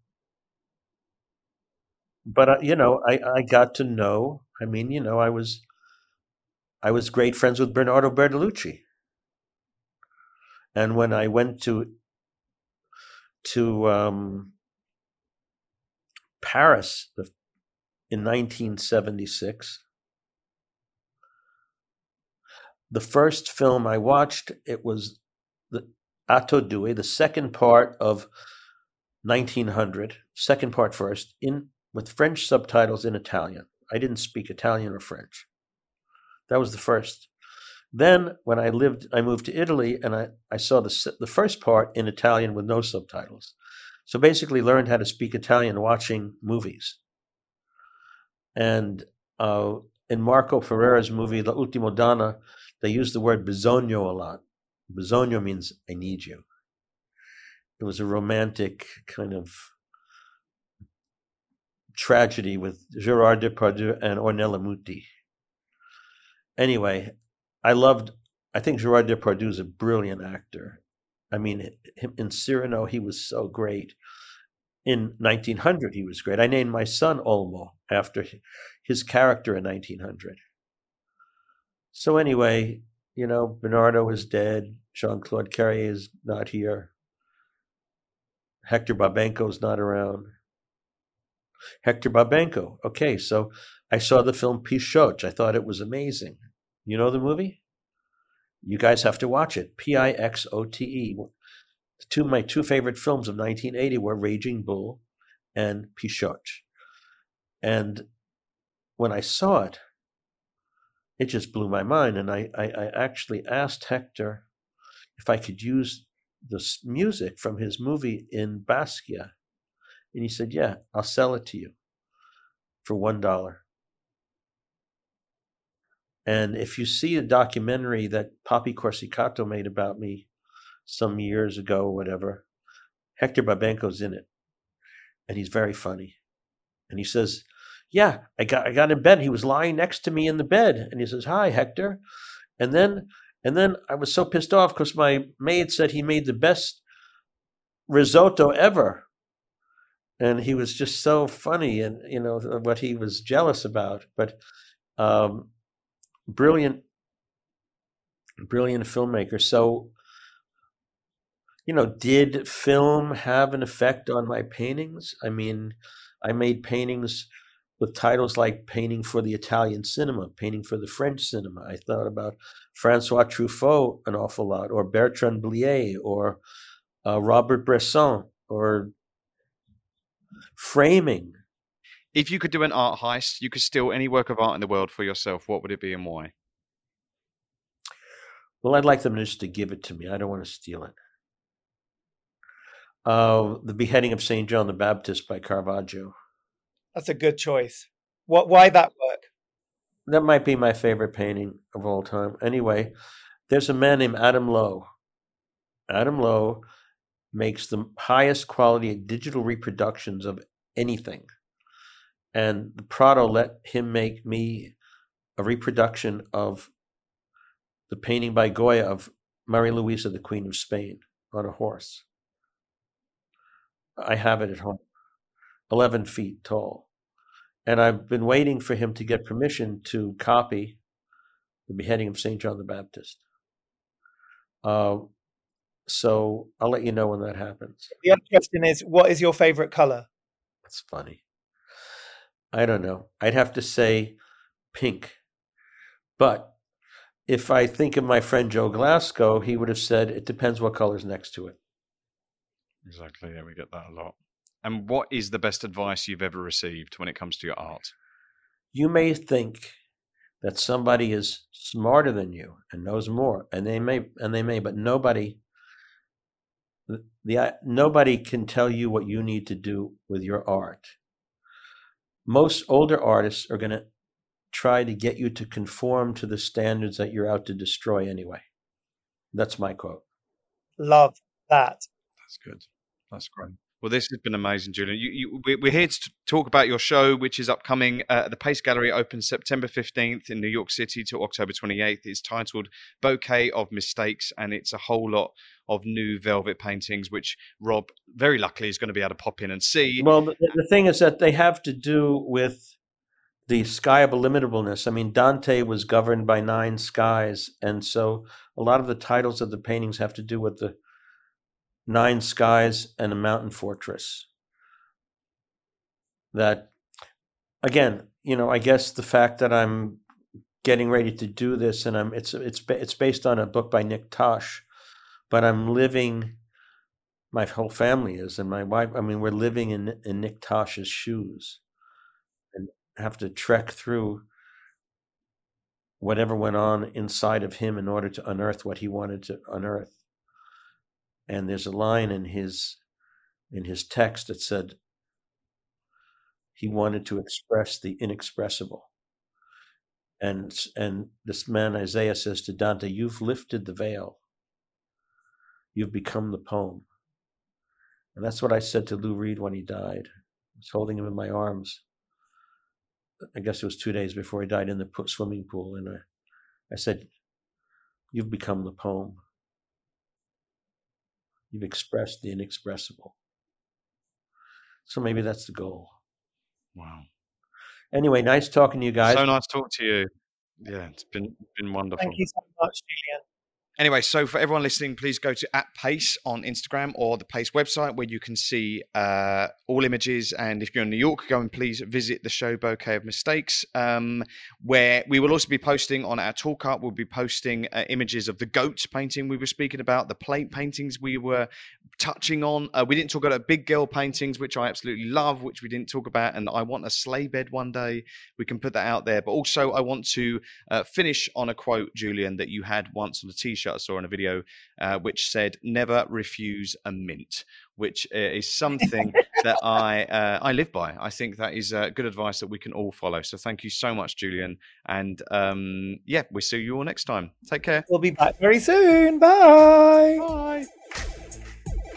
but, uh, you know, I, I got to know, I mean, you know, I was, I was great friends with Bernardo Bertolucci. And when I went to, to um, Paris in nineteen seventy-six, the first film I watched, it was the Atto Due, the second part of nineteen hundred, second part first, in with French subtitles in Italian. I didn't speak Italian or French. That was the first. Then when I lived, I moved to Italy, and I, I saw the, the first part in Italian with no subtitles. So basically learned how to speak Italian watching movies. And uh, in Marco Ferrera's movie, La Ultima Donna, they used the word bisogno a lot. Bisogno means I need you. It was a romantic kind of tragedy with Gérard Depardieu and Ornella Muti. Anyway, I loved, I think Gérard Depardieu is a brilliant actor. I mean, in Cyrano, he was so great. In nineteen hundred, he was great. I named my son Olmo after his character in nineteen hundred. So anyway, you know, Bernardo is dead. Jean-Claude Carrière is not here. Hector Babenco is not around. Hector Babenco. Okay, so I saw the film Pichote. I thought it was amazing. You know the movie? You guys have to watch it. P I X O T E. Two my two favorite films of nineteen eighty were Raging Bull and Pichote. And when I saw it, it just blew my mind. And I, I, I actually asked Hector if I could use this music from his movie in Basquiat. And he said, yeah, I'll sell it to you for one dollar. And if you see a documentary that Poppy Corsicato made about me some years ago or whatever, Hector Babenco's in it. And he's very funny. And he says, yeah, I got I got in bed. He was lying next to me in the bed. And he says, hi, Hector. And then and then I was so pissed off because my maid said he made the best risotto ever. And he was just so funny, and, you know, what he was jealous about. But um, brilliant, brilliant filmmaker. So, you know, did film have an effect on my paintings? I mean, I made paintings with titles like Painting for the Italian Cinema, Painting for the French Cinema. I thought about Francois Truffaut an awful lot, or Bertrand Blier, or uh, Robert Bresson, or framing. If you could do an art heist, you could steal any work of art in the world for yourself, what would it be and why? Well, I'd like them just to give it to me. I don't want to steal it. Uh, the Beheading of Saint John the Baptist by Caravaggio. That's a good choice. What? Why that work? That might be my favorite painting of all time. Anyway, there's a man named Adam Lowe. Adam Lowe makes the highest quality digital reproductions of anything. and the Prado let him make me a reproduction of the painting by Goya of Maria Luisa, the Queen of Spain, on a horse. I have it at home, eleven feet tall. And I've been waiting for him to get permission to copy the beheading of Saint John the Baptist. Uh, so I'll let you know when that happens. The other question is, what is your favorite color? That's funny. I don't know. I'd have to say pink. But if I think of my friend Joe Glasgow, he would have said, it depends what color's next to it. Exactly. Yeah, we get that a lot. And what is the best advice you've ever received when it comes to your art? You may think that somebody is smarter than you and knows more, and they may, and they may, but nobody, the, the nobody can tell you what you need to do with your art. Most older artists are going to try to get you to conform to the standards that you're out to destroy anyway. That's my quote. Love that. That's good. That's great. Well, this has been amazing, Julian. You, you, we're here to talk about your show, which is upcoming. Uh, the Pace Gallery opens September fifteenth in New York City to October twenty-eighth. It's titled Bouquet of Mistakes, and it's a whole lot of new Velvet paintings, which Rob, very luckily, is going to be able to pop in and see. Well, the, the thing is that they have to do with the sky of illimitableness. I mean, Dante was governed by nine skies, and so a lot of the titles of the paintings have to do with the nine skies and a mountain fortress. That, again, you know, I guess the fact that I'm getting ready to do this, and I'm it's it's it's based on a book by Nick Tosh, but I'm living, my whole family is, and my wife. I mean, we're living in in Nick Tosh's shoes, and have to trek through whatever went on inside of him in order to unearth what he wanted to unearth. And there's a line in his in his text that said he wanted to express the inexpressible. And and this man Isaiah says to Dante, "You've lifted the veil. You've become the poem." And that's what I said to Lou Reed when he died. I was holding him in my arms. I guess it was two days before he died, in the swimming pool. And I, I said, "You've become the poem. You've expressed the inexpressible." So maybe that's the goal. Wow. Anyway, nice talking to you guys. So nice to talk to you. Yeah, it's been been wonderful. Thank you so much, Julian. Anyway, so for everyone listening, please go to at Pace on Instagram or the Pace website, where you can see uh, all images. And if you're in New York, go and please visit the show Bouquet of Mistakes, um, where we will also be posting on our TalkArt. We'll be posting uh, images of the goat painting we were speaking about, the plate paintings we were touching on. Uh, we didn't talk about big girl paintings, which I absolutely love, which we didn't talk about. And I want a sleigh bed one day. We can put that out there. But also I want to uh, finish on a quote, Julian, that you had once on a T-shirt I saw in a video, uh, which said, "Never refuse a mint," which is something that I uh, I live by. I think that is uh, good advice that we can all follow. So thank you so much, Julian. And um, yeah, we'll see you all next time. Take care. We'll be back very soon. Bye. Bye.